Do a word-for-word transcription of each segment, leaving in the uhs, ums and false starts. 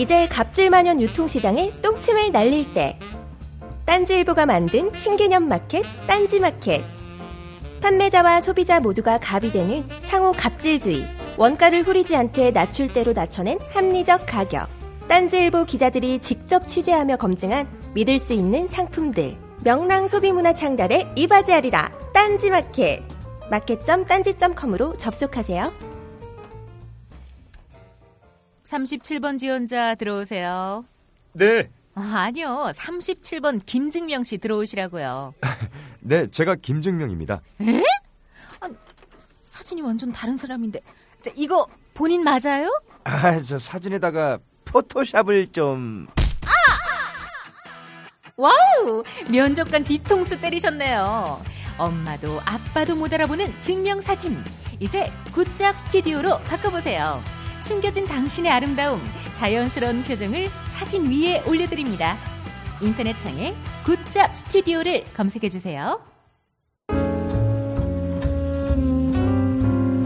이제 갑질만연 유통시장에 똥침을 날릴 때 딴지일보가 만든 신개념 마켓 딴지 마켓. 판매자와 소비자 모두가 갑이 되는 상호 갑질주의, 원가를 후리지 않게 낮출대로 낮춰낸 합리적 가격. 딴지일보 기자들이 직접 취재하며 검증한 믿을 수 있는 상품들. 명랑 소비문화 창달에 이바지하리라. 딴지 마켓. 마켓.딴지 닷컴으로 접속하세요. 삼십칠 번 지원자 들어오세요. 네. 어, 아니요. 삼십칠 번 김증명 씨 들어오시라고요. 네, 제가 김증명입니다. 에? 아니, 사진이 완전 다른 사람인데. 자, 이거 본인 맞아요? 아, 저 사진에다가 포토샵을 좀... 아! 와우! 면접관 뒤통수 때리셨네요. 엄마도 아빠도 못 알아보는 증명사진. 이제 굿잡 스튜디오로 바꿔보세요. 숨겨진 당신의 아름다움, 자연스러운 표정을 사진 위에 올려드립니다. 인터넷 창에 굿잡 스튜디오를 검색해주세요.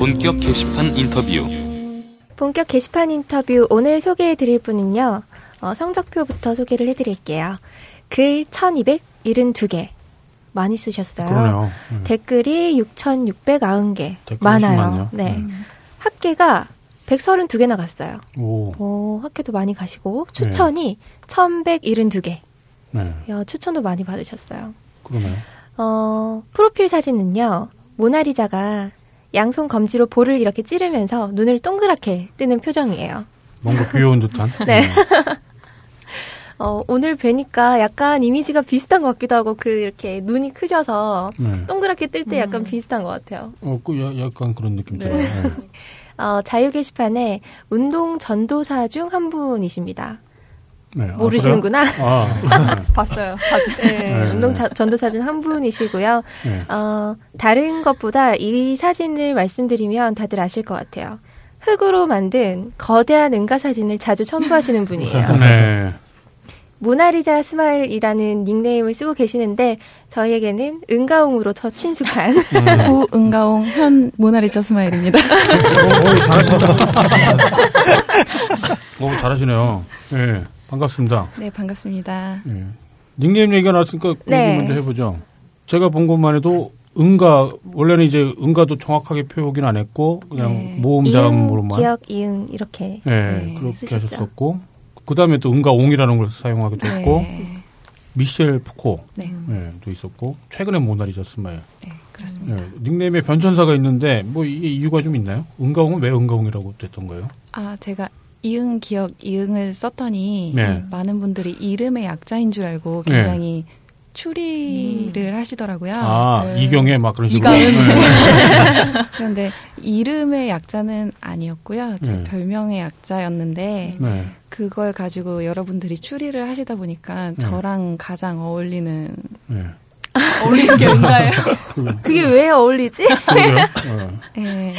본격 게시판 인터뷰. 본격 게시판 인터뷰 오늘 소개해드릴 분은요. 어, 성적표부터 소개를 해드릴게요. 글 천이백칠십이 개. 많이 쓰셨어요. 그러네요. 음. 댓글이 육천육백구십 개. 많아요. 많네요. 네. 음. 학계가 백삼십이 개 나갔어요. 오. 오, 학계도 많이 가시고 추천이 네. 천백칠십이 개. 네. 야, 추천도 많이 받으셨어요. 그러네요. 어, 프로필 사진은요. 모나리자가 양손 검지로 볼을 이렇게 찌르면서 눈을 동그랗게 뜨는 표정이에요. 뭔가 귀여운 듯한? 네. 어, 오늘 뵈니까 약간 이미지가 비슷한 것 같기도 하고 그 이렇게 눈이 크셔서 네. 동그랗게 뜰 때 약간 음. 비슷한 것 같아요. 어, 그 야, 약간 그런 느낌 들어요. 네. 네. 어, 자유 게시판에 운동 전도사 중 한 분이십니다. 네. 아, 모르시는구나. 아. 봤어요. 네. 네. 운동 자, 전도사 중 한 분이시고요. 네. 어, 다른 것보다 이 사진을 말씀드리면 다들 아실 것 같아요. 흙으로 만든 거대한 응가 사진을 자주 첨부하시는 분이에요. 네. 모나리자 스마일이라는 닉네임을 쓰고 계시는데 저희에게는 은가옹으로 더 친숙한 고 은가옹 현 모나리자 스마일입니다. 오, 오, 잘하신다. 오, 잘하시네요. 네, 반갑습니다. 네, 반갑습니다. 네. 닉네임 얘기가 나왔으니까 네. 먼저 해보죠. 제가 본 것만 해도 응가, 원래는 이제 응가도 정확하게 표기는 안 했고 그냥 네. 모음장으로만. 기억, 이응 이렇게 네, 네, 그렇게 쓰셨죠. 하셨었고. 그 다음에 또 응가옹이라는 걸 사용하기도 했고 네. 미셸 푸코 네. 네, 도 있었고 최근에 모나리자 스마일 네, 그렇습니다. 네, 닉네임에 변천사가 있는데 뭐 이게 이유가 좀 있나요? 응가옹은 왜 응가옹이라고 됐던 거예요? 아 제가 이응 기억 이응을 썼더니 네. 많은 분들이 이름의 약자인 줄 알고 굉장히 네. 추리를 음. 하시더라고요. 아 네. 이경에 막 그런 식으로. 네. 그런데 이름의 약자는 아니었고요. 제 네. 별명의 약자였는데 네. 그걸 가지고 여러분들이 추리를 하시다 보니까 네. 저랑 가장 어울리는 네. 어울리는 게 뭔가요? 그게 왜 어울리지? 네.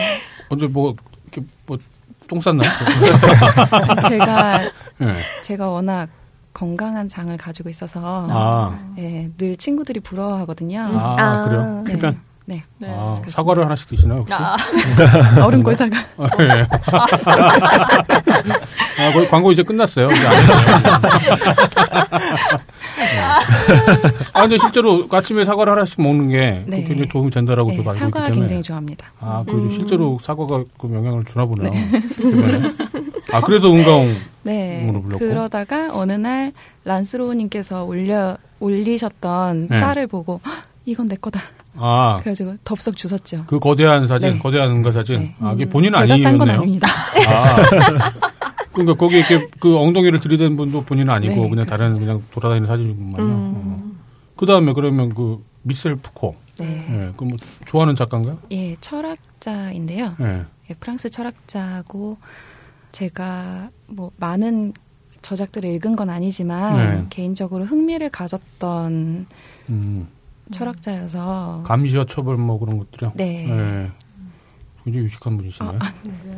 먼저 뭐 이렇게 뭐 똥 쌌나? 제가 네. 제가 워낙 건강한 장을 가지고 있어서 아. 네, 늘 친구들이 부러워하거든요. 아, 아. 그래요? 쾌변? 네. 네. 네. 아, 사과를 하나씩 드시나요 혹시? 아. 얼음골 사과. 아, 네. 아, 거의 광고 이제 끝났어요. 이제 안 네. 아, 근데 실제로 아침에 사과를 하나씩 먹는 게 네. 굉장히 도움이 된다라고 네, 저도 알고 있기 때문에. 사과 굉장히 좋아합니다. 아, 그래서 음. 실제로 사과가 그 영향을 주나 보네요. 네. 아, 그래서 응가옹. 네. 그러다가 어느 날 란스로우님께서 올려, 올리셨던 네. 짤을 보고 이건 내 거다. 아. 그래가지고 덥석 주웠죠. 그 거대한 사진, 네. 거대한 응가 사진. 네. 아, 이게 본인 아니었네요. 제가 싼 건 아닙니다. 아. 그러니까 거기 이렇게 그 엉덩이를 들이댄 분도 본인은 아니고 네, 그냥 그렇습니다. 다른 그냥 돌아다니는 사진이군요. 음. 어. 그 다음에 그러면 그 미셸 푸코. 네. 네. 그 뭐 좋아하는 작가인가요? 예, 철학자인데요. 네. 예, 프랑스 철학자고 제가 뭐 많은 저작들을 읽은 건 아니지만 네. 개인적으로 흥미를 가졌던 음. 철학자여서 감시와 처벌 뭐 그런 것들이요. 네. 네. 굉장히 유식한 분이시네요. 아, 아, 네.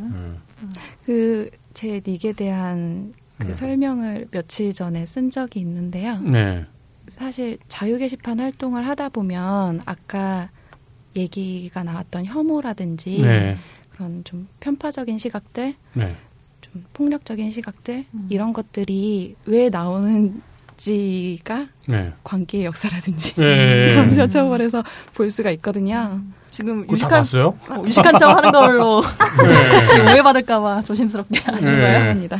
그 제 닉에 대한 그 네. 설명을 며칠 전에 쓴 적이 있는데요. 네. 사실 자유 게시판 활동을 하다 보면 아까 얘기가 나왔던 혐오라든지 네. 그런 좀 편파적인 시각들, 네. 좀 폭력적인 시각들 음. 이런 것들이 왜 나오는지가 네. 관계의 역사라든지 감시처벌에서 네. 볼 수가 있거든요. 음. 지금 유식한, 어, 유식한 척 하는 걸로 네. 오해받을까 봐 조심스럽게 하시는 거예요. 죄송합니다.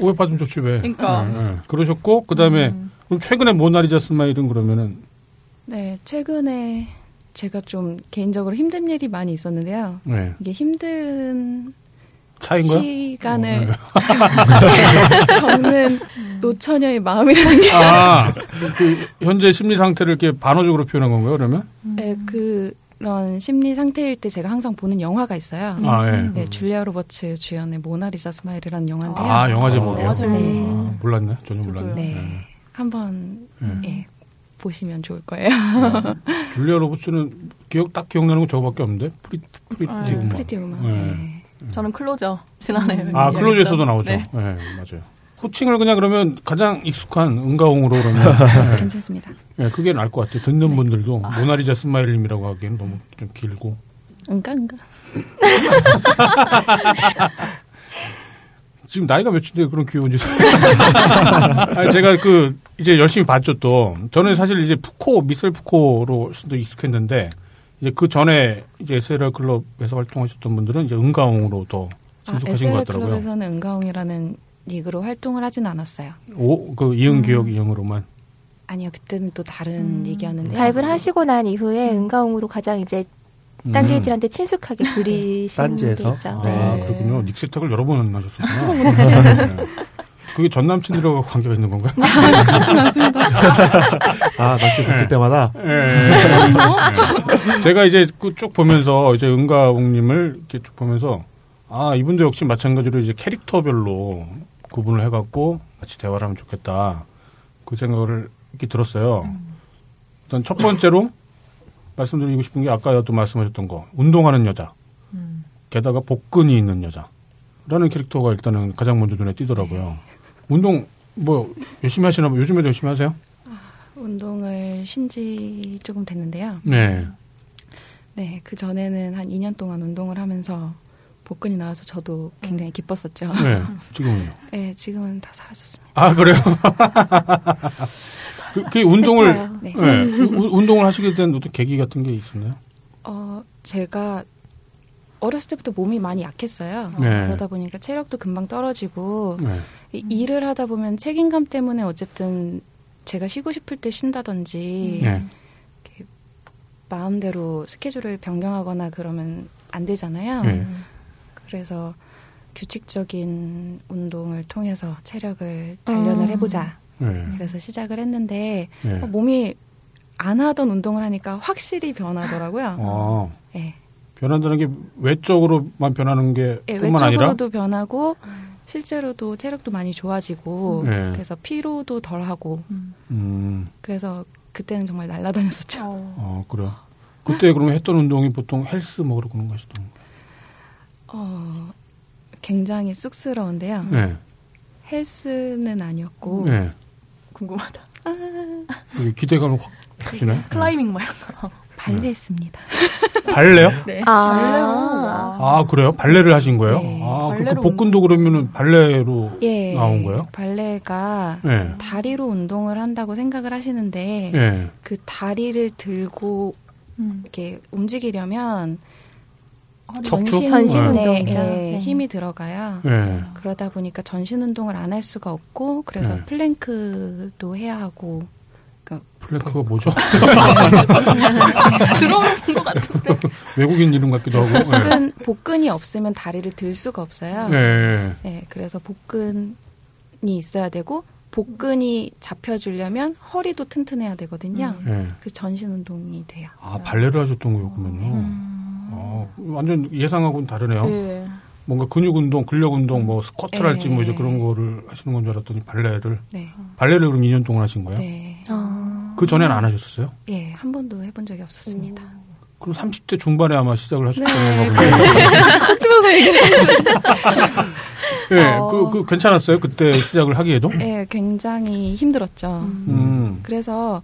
오해받으면 좋지 왜. 그러니까. 네, 네. 그러셨고 그다음에 음. 그럼 최근에 모나리자 스마일은 그러면은 네. 최근에 제가 좀 개인적으로 힘든 일이 많이 있었는데요. 네. 이게 힘든 차인가요? 시간을 어, 네. 겪는 노처녀의 마음이라는 게 아, 그 현재 심리 상태를 이렇게 반어적으로 표현한 건가요? 그러면? 네, 그런 심리 상태일 때 제가 항상 보는 영화가 있어요. 아, 네. 네, 줄리아 로버츠 주연의 모나리자 스마일이라는 영화인데요. 아, 영화 제목이요? 네. 아, 몰랐네, 전혀 몰랐네. 네, 네. 한번 네. 예, 보시면 좋을 거예요. 아, 줄리아 로버츠는 기억 딱 기억나는 건 저거밖에 없는데 프리 프리티우먼. 아, 네. 프리티우먼. 네. 네. 저는 클로저 지난해 음. 아 클로저에서도 나오죠. 네. 네, 맞아요. 호칭을 그냥 그러면 가장 익숙한 응가옹으로 그러면 네. 괜찮습니다. 네, 그게 나을 것 같아요. 듣는 네. 분들도 아. 모나리자 스마일님이라고 하기에는 너무 좀 길고. 응가 응가. 지금 나이가 몇인데 그런 귀여운 짓을. 아니, 제가 그 이제 열심히 봤죠 또. 저는 사실 이제 푸코 미셸 푸코로 익숙했는데. 이제 그 전에 이제 에스엘알 클럽에서 활동하셨던 분들은 이제 응가옹으로 더 친숙하신 아, 것 같더라고요. 에스엘알 클럽에서는 응가옹이라는 닉으로 활동을 하진 않았어요. 오, 그 이응 기억 음. 이응으로만. 아니요, 그때는 또 다른 음. 얘기였는데. 가입을 하시고 난 이후에 응가옹으로 가장 이제 딴지들한테 음. 친숙하게 불리시는 게 있죠. 아, 네. 그렇군요. 닉 세탁을 여러 번 하셨었구나. 네. 그게 전 남친들하고 관계가 있는 건가요? 그렇진 않습니다. 아, 남친 볼 때마다? 예. 예. 예. 제가 이제 쭉 보면서, 이제 응가옹님을 이렇게 쭉 보면서, 아, 이분도 역시 마찬가지로 이제 캐릭터별로 구분을 해갖고 같이 대화를 하면 좋겠다. 그 생각을 이렇게 들었어요. 일단 첫 번째로 말씀드리고 싶은 게 아까도 말씀하셨던 거. 운동하는 여자. 게다가 복근이 있는 여자라는 캐릭터가 일단은 가장 먼저 눈에 띄더라고요. 운동 뭐 열심히 하시나 봐. 요즘에도 열심히 하세요? 아, 운동을 쉰 지 조금 됐는데요. 네. 네, 그 전에는 한 이 년 동안 운동을 하면서 복근이 나와서 저도 굉장히 기뻤었죠. 네, 지금은요? 네, 지금은 다 사라졌습니다. 아, 그래요? 그, 그 운동을 네. 네. 운동을 하시게 된 어떤 계기 같은 게 있었나요? 어, 제가 어렸을 때부터 몸이 많이 약했어요. 네. 그러다 보니까 체력도 금방 떨어지고 네. 이, 일을 하다 보면 책임감 때문에 어쨌든 제가 쉬고 싶을 때 쉰다든지 네. 이렇게 마음대로 스케줄을 변경하거나 그러면 안 되잖아요. 네. 그래서 규칙적인 운동을 통해서 체력을 단련을 음. 해보자. 네. 그래서 시작을 했는데 네. 몸이 안 하던 운동을 하니까 확실히 변하더라고요. 어. 네. 변한다는 게 외적으로만 변하는 게 네, 뿐만 외적으로도 아니라 외적으로도 변하고 실제로도 체력도 많이 좋아지고 네. 그래서 피로도 덜하고 음. 그래서 그때는 정말 날아다녔었죠. 어, 그래요. 그때 그러면 했던 운동이 보통 헬스 먹으러 그런 것이던 어, 굉장히 쑥스러운데요. 네. 헬스는 아니었고 네. 궁금하다. 아. 기대감을 확 주시네. 클라이밍 말고 발레했습니다. 발레요? 네. 아~, 아, 그래요? 발레를 하신 거예요? 네. 아, 그 복근도 그러면은 발레로 예, 나온 거예요? 발레가 네. 다리로 운동을 한다고 생각을 하시는데 네. 그 다리를 들고 음. 이렇게 움직이려면 전신, 전신 운동에 네. 힘이 들어가요. 네. 그러다 보니까 전신 운동을 안 할 수가 없고 그래서 네. 플랭크도 해야 하고. 플랭크가 뭐죠? 들어오는 것 같은데. 외국인 이름 같기도 하고. 복근, 네. 복근이 없으면 다리를 들 수가 없어요. 네. 네. 그래서 복근이 있어야 되고 복근이 잡혀주려면 허리도 튼튼해야 되거든요. 네. 그래서 전신 운동이 돼요. 아, 발레를 하셨던 거였군요. 음. 아, 완전 예상하고는 다르네요. 네. 뭔가 근육 운동, 근력 운동, 뭐 스쿼트랄지 네. 뭐 이제 그런 거를 하시는 건 줄 알았더니 발레를. 네. 발레를 그럼 이 년 동안 하신 거예요? 네. 어... 그 전에는 안 하셨었어요? 예, 한 번도 해본 적이 없었습니다. 오... 그럼 삼십 대 중반에 아마 시작을 하셨던 건가 보네요. 집어서 얘기를 했어요. 예, 그, 그 괜찮았어요? 그때 시작을 하기에도? 예, 굉장히 힘들었죠. 음. 음. 그래서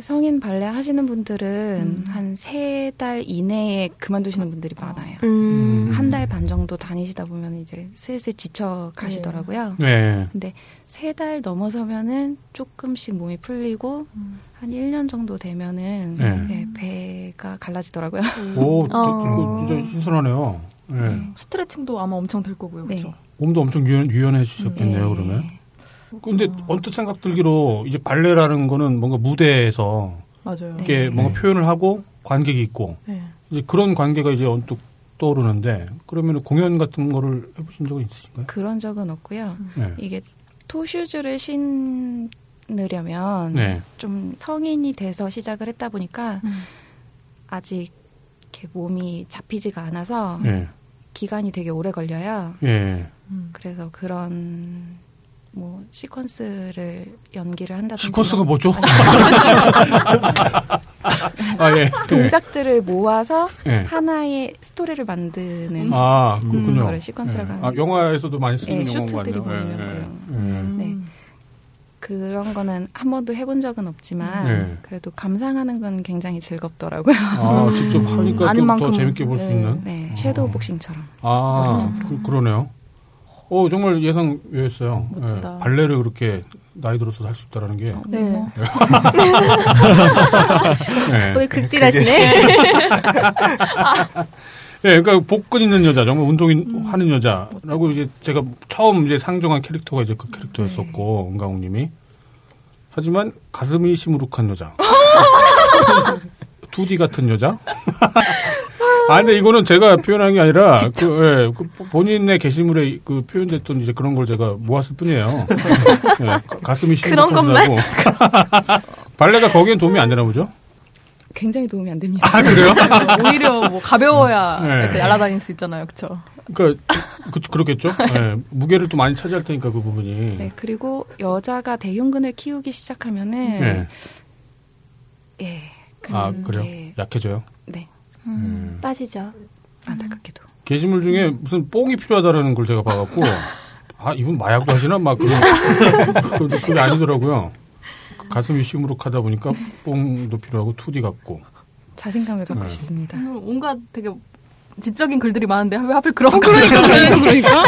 성인 발레 하시는 분들은 음. 한 세 달 이내에 그만두시는 분들이 많아요. 음. 한 달 반 정도 다니시다 보면 이제 슬슬 지쳐 가시더라고요. 네. 근데 세 달 넘어서면은 조금씩 몸이 풀리고 음. 한 일 년 정도 되면은 네. 네, 배가 갈라지더라고요. 오, 이거 진짜 신선하네요. 네. 네. 스트레칭도 아마 엄청 될 거고요. 네. 그렇죠? 몸도 엄청 유연, 유연해지셨겠네요. 네. 그러면. 근데 어. 언뜻 생각 들기로 이제 발레라는 거는 뭔가 무대에서 맞아요. 이렇게 네. 뭔가 표현을 하고 관객이 있고 네. 이제 그런 관계가 이제 언뜻 떠오르는데 그러면 공연 같은 거를 해보신 적은 있으신가요? 그런 적은 없고요. 네. 이게 토슈즈를 신으려면 네. 좀 성인이 돼서 시작을 했다 보니까 음. 아직 이렇게 몸이 잡히지가 않아서 네. 기간이 되게 오래 걸려요. 네. 음. 그래서 그런 뭐 시퀀스를 연기를 한다든지 시퀀스가 뭐죠? 아, 예. 동작들을 모아서 예. 하나의 스토리를 만드는 아, 그렇군요. 거를 시퀀스라고 하는 예. 아, 영화에서도 많이 쓰는 예, 쇼트들이 보이는 거예요. 예. 음. 네. 그런 거는 한 번도 해본 적은 없지만 예. 그래도 감상하는 건 굉장히 즐겁더라고요. 아, 직접 하니까 음. 더 재밌게 볼 수 네. 있는 네. 섀도우 복싱처럼 아, 그, 그러네요. 오, 정말 예상 외였어요. 예, 발레를 그렇게 나이 들어서 할 수 있다라는 게. 어, 네. 네. 왜 극딜하시네? 네, 그러니까 복근 있는 여자, 정말 운동 음, 하는 여자라고 이제 제가 처음 이제 상정한 캐릭터가 이제 그 캐릭터였었고, 은가홍님이. 네. 하지만 가슴이 시무룩한 여자. 투디 같은 여자. 아, 근데 이거는 제가 표현한 게 아니라, 그, 예, 그 본인의 게시물에 그 표현됐던 이제 그런 걸 제가 모았을 뿐이에요. 예, 가, 가슴이 시원하고. 그런 것만. 발레가 거기엔 도움이 안 되나 보죠? 굉장히 도움이 안 됩니다. 아, 그래요? 오히려 뭐 가벼워야 네. 날아다닐 수 있잖아요. 그쵸? 그러니까, 그, 그렇겠죠? 네, 무게를 또 많이 차지할 테니까 그 부분이. 네, 그리고 여자가 대흉근을 키우기 시작하면은, 예. 예 아, 그래요? 게... 약해져요? 네. 음, 음. 빠지죠. 안타깝게도. 게시물 중에 무슨 뽕이 필요하다라는 걸 제가 봐갖고 아 이분 마약도 하시나 막 그런 그게, 그게 아니더라고요. 가슴이 시무룩하다 보니까 뽕도 필요하고 투디 같고 자신감을 갖고 네. 싶습니다. 음, 뭔가 되게 지적인 글들이 많은데 왜 하필 그런 글을 그러니까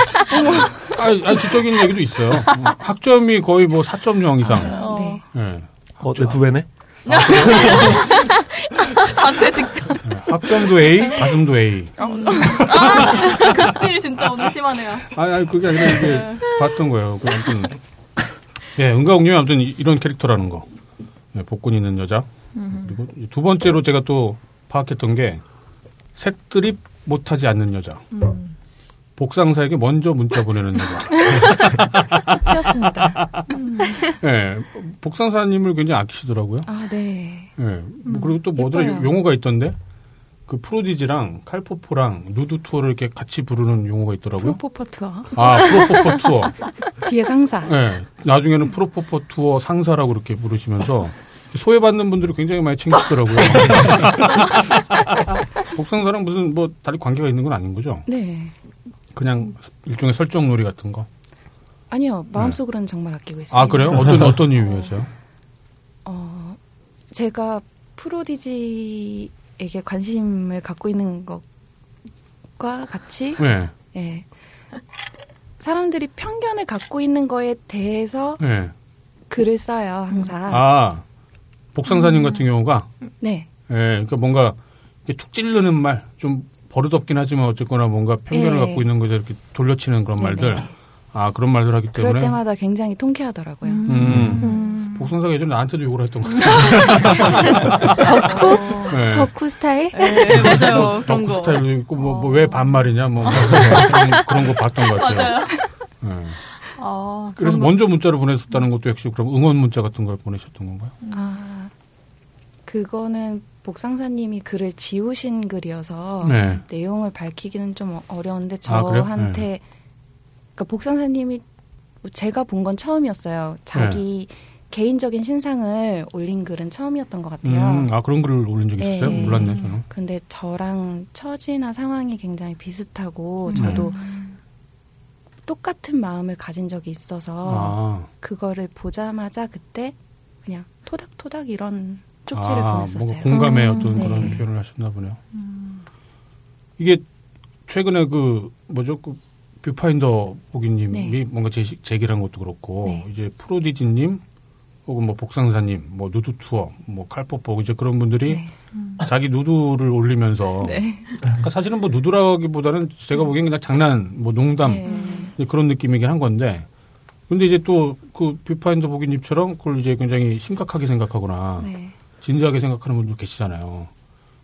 아 지적인 얘기도 있어요. 학점이 거의 뭐 사 점 영 이상. 아, 어. 네. 네. 어, 내 두 배네. 아, 자퇴 직전. 합정도 A, 가슴도 A. 아, 극딜 진짜 오늘 심하네요. 아니, 아니, 그게 아니라 이게 봤던 거예요. 그, 아무튼. 예, 은가옥님이 아무튼 이런 캐릭터라는 거. 예, 복근 있는 여자. 그리고 두 번째로 제가 또 파악했던 게 색드립 못하지 않는 여자. 음. 복상사에게 먼저 문자 보내는 여자. 튀었습니다. 음. 예, 복상사님을 굉장히 아끼시더라고요. 아, 네. 예, 음, 그리고 또 뭐더라 용어가 있던데? 그 프로디지랑 칼포포랑 누드 투어를 이렇게 같이 부르는 용어가 있더라고요. 프로포퍼 투어. 아, 프로포퍼 투어. 뒤에 상사. 네. 나중에는 프로포퍼 투어 상사라고 이렇게 부르시면서 소외받는 분들이 굉장히 많이 챙기더라고요. 복상사랑 무슨 뭐 다리 관계가 있는 건 아닌 거죠? 네. 그냥 일종의 설정놀이 같은 거? 아니요. 마음속으로는 네. 정말 아끼고 있어요. 아, 그래요? 어떤, 어떤 이유였어요? 어, 제가 프로디지 에게 관심을 갖고 있는 것과 같이 네. 예, 사람들이 편견을 갖고 있는 거에 대해서 네. 글을 써요 항상. 아 복상사님 음. 같은 경우가 네. 예, 그러니까 뭔가 툭 찌르는 말, 좀 버릇없긴 하지만 어쨌거나 뭔가 편견을 예. 갖고 있는 것에 이렇게 돌려치는 그런 네네. 말들. 아 그런 말들 하기 때문에 그럴 때마다 굉장히 통쾌하더라고요. 음. 음. 음. 복상사가 예전에 나한테도 욕을 했던 것 같아요. 덕후? 네. 덕후 스타일? 네, 맞아요. 덕후 거. 스타일도 있고 뭐 왜 어. 뭐 반말이냐 뭐 그런, 그런 거 봤던 것 같아요. 네. 아, 그래서 먼저 거. 문자를 보냈었다는 것도 역시 그럼 응원 문자 같은 걸 보내셨던 건가요? 아 그거는 복상사님이 글을 지우신 글이어서 네. 내용을 밝히기는 좀 어려운데 저한테 아, 그러니까 복상사님이 제가 본 건 처음이었어요. 자기 네. 개인적인 신상을 올린 글은 처음이었던 것 같아요. 음, 아 그런 글을 올린 적이 있었어요? 네. 몰랐네요 저는. 근데 저랑 처지나 상황이 굉장히 비슷하고 저도 음. 똑같은 마음을 가진 적이 있어서 아. 그거를 보자마자 그때 그냥 토닥토닥 이런 쪽지를 아, 보냈었어요. 뭔가 공감의 음, 어떤 네. 그런 표현을 하셨나 보네요. 음. 이게 최근에 그 뭐죠? 그 뷰파인더 보기님이 네. 뭔가 제시, 제기한 것도 그렇고 네. 이제 프로디지님 혹은 뭐 복상사님, 뭐 누드 투어, 뭐 칼포포 이제 그런 분들이 네. 음. 자기 누드를 올리면서 네. 그러니까 사실은 뭐 누드라기보다는 제가 보기엔 그냥 장난, 뭐 농담 네. 그런 느낌이긴 한 건데. 근데 이제 또 그 뷰파인더 보기님처럼 그걸 이제 굉장히 심각하게 생각하거나 네. 진지하게 생각하는 분도 계시잖아요.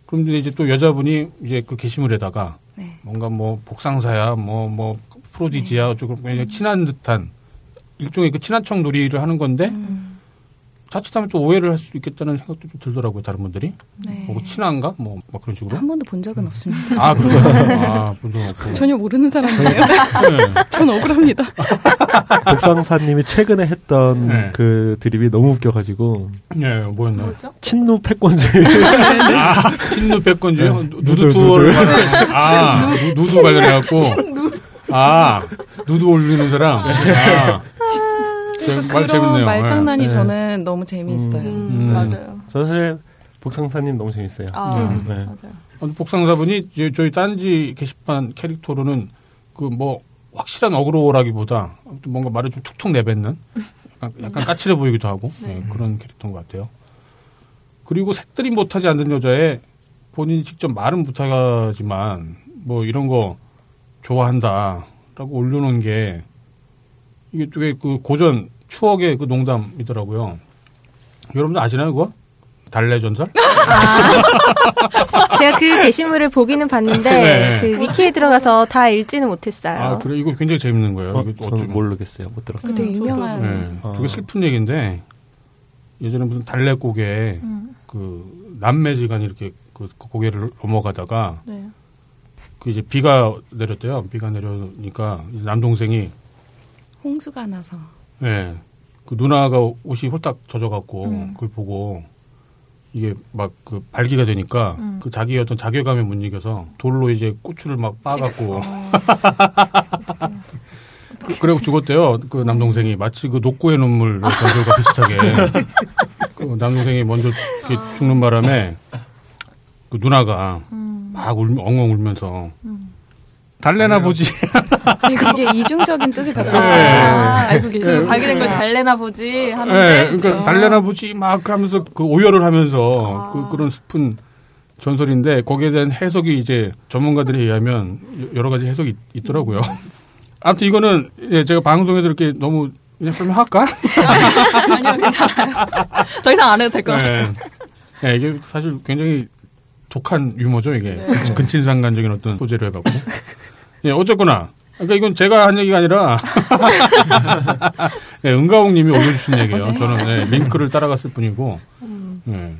그런데 이제 또 여자분이 이제 그 게시물에다가 네. 뭔가 뭐 복상사야, 뭐 뭐 프로디지야, 조금 네. 친한 듯한 일종의 그 친한 척 놀이를 하는 건데. 음. 자칫하면 또 오해를 할 수도 있겠다는 생각도 좀 들더라고요. 다른 분들이. 네. 뭐 친한가? 뭐 막 그런 식으로. 한 번도 본 적은 음. 없습니다. 아, 그래요? 아, 본 적은 없고. 전혀 모르는 사람이에요. 네. 전 억울합니다. 복상사님이 최근에 했던 네. 그 드립이 너무 웃겨가지고. 네, 뭐였나요? 뭐였죠? 친누 패권주의. 아, 친누 패권주의? 네. 누드 투어를 관련해서. 아, 누드 관련해갖고. 아, 누드 올리는 사람. 아. 말 그런 말장난이 네. 저는 너무 재미있어요. 음, 음. 맞아요. 저는 사실 복상사님 너무 재밌어요. 아, 네. 네. 맞아요. 복상사분이 저희 딴지 게시판 캐릭터로는 그 뭐 확실한 어그로라기보다 뭔가 말을 좀 툭툭 내뱉는 약간, 약간 까칠해 보이기도 하고 네. 네, 그런 캐릭터인 것 같아요. 그리고 색들이 못하지 않는 여자에 본인이 직접 말은 못하지만 뭐 이런 거 좋아한다라고 올려놓은 게 이게 되게 그 고전 추억의 그 농담이더라고요. 여러분들 아시나요, 그거? 달래 전설? 아, 제가 그 게시물을 보기는 봤는데 네. 그 위키에 들어가서 다 읽지는 못했어요. 아, 그래 이거 굉장히 재밌는 거예요. 저, 이거 저는 모르겠어요, 못 들었어요. 되게 유명한. 네, 아. 되게 슬픈 얘기인데 예전에 무슨 달래고개 음. 그 남매지간이 이렇게 그 고개를 넘어가다가 네. 그 이제 비가 내렸대요. 비가 내려니까 이제 남동생이 홍수가 나서. 네, 그 누나가 옷이 홀딱 젖어갖고 음. 그걸 보고 이게 막 그 발기가 되니까 음. 그 자기 어떤 자괴감에 못 이겨서 돌로 이제 고추를 막 빻아갖고 그, 그래고 죽었대요. 그 남동생이 마치 그 녹고의 눈물 전설과 비슷하게 그 남동생이 먼저 아. 죽는 바람에 그 누나가 음. 막 울며, 엉엉 울면서. 음. 달래나 보지. 그게 이중적인 뜻을 갖고 있어요. 네. 아, 알고 계세요. 발견된 걸 달래나 보지 하는데. 네. 그러니까 어. 달래나 보지 막 하면서 그 오열을 하면서 아. 그, 그런 슬픈 전설인데 거기에 대한 해석이 이제 전문가들에 의하면 여러 가지 해석이 있더라고요. 아무튼 이거는 제가 방송에서 이렇게 너무 그냥 설명할까? 아니요, 괜찮아요. 더 이상 안 해도 될 것 같아요. 네. 네, 이게 사실 굉장히 독한 유머죠, 이게. 네. 근친상간적인 어떤 소재로 해갖고. 예, 어쨌거나. 그러니까 이건 제가 한 얘기가 아니라, 예, 은가옥 님이 올려주신 얘기예요. 네. 저는 예, 링크를 따라갔을 뿐이고. 음. 예.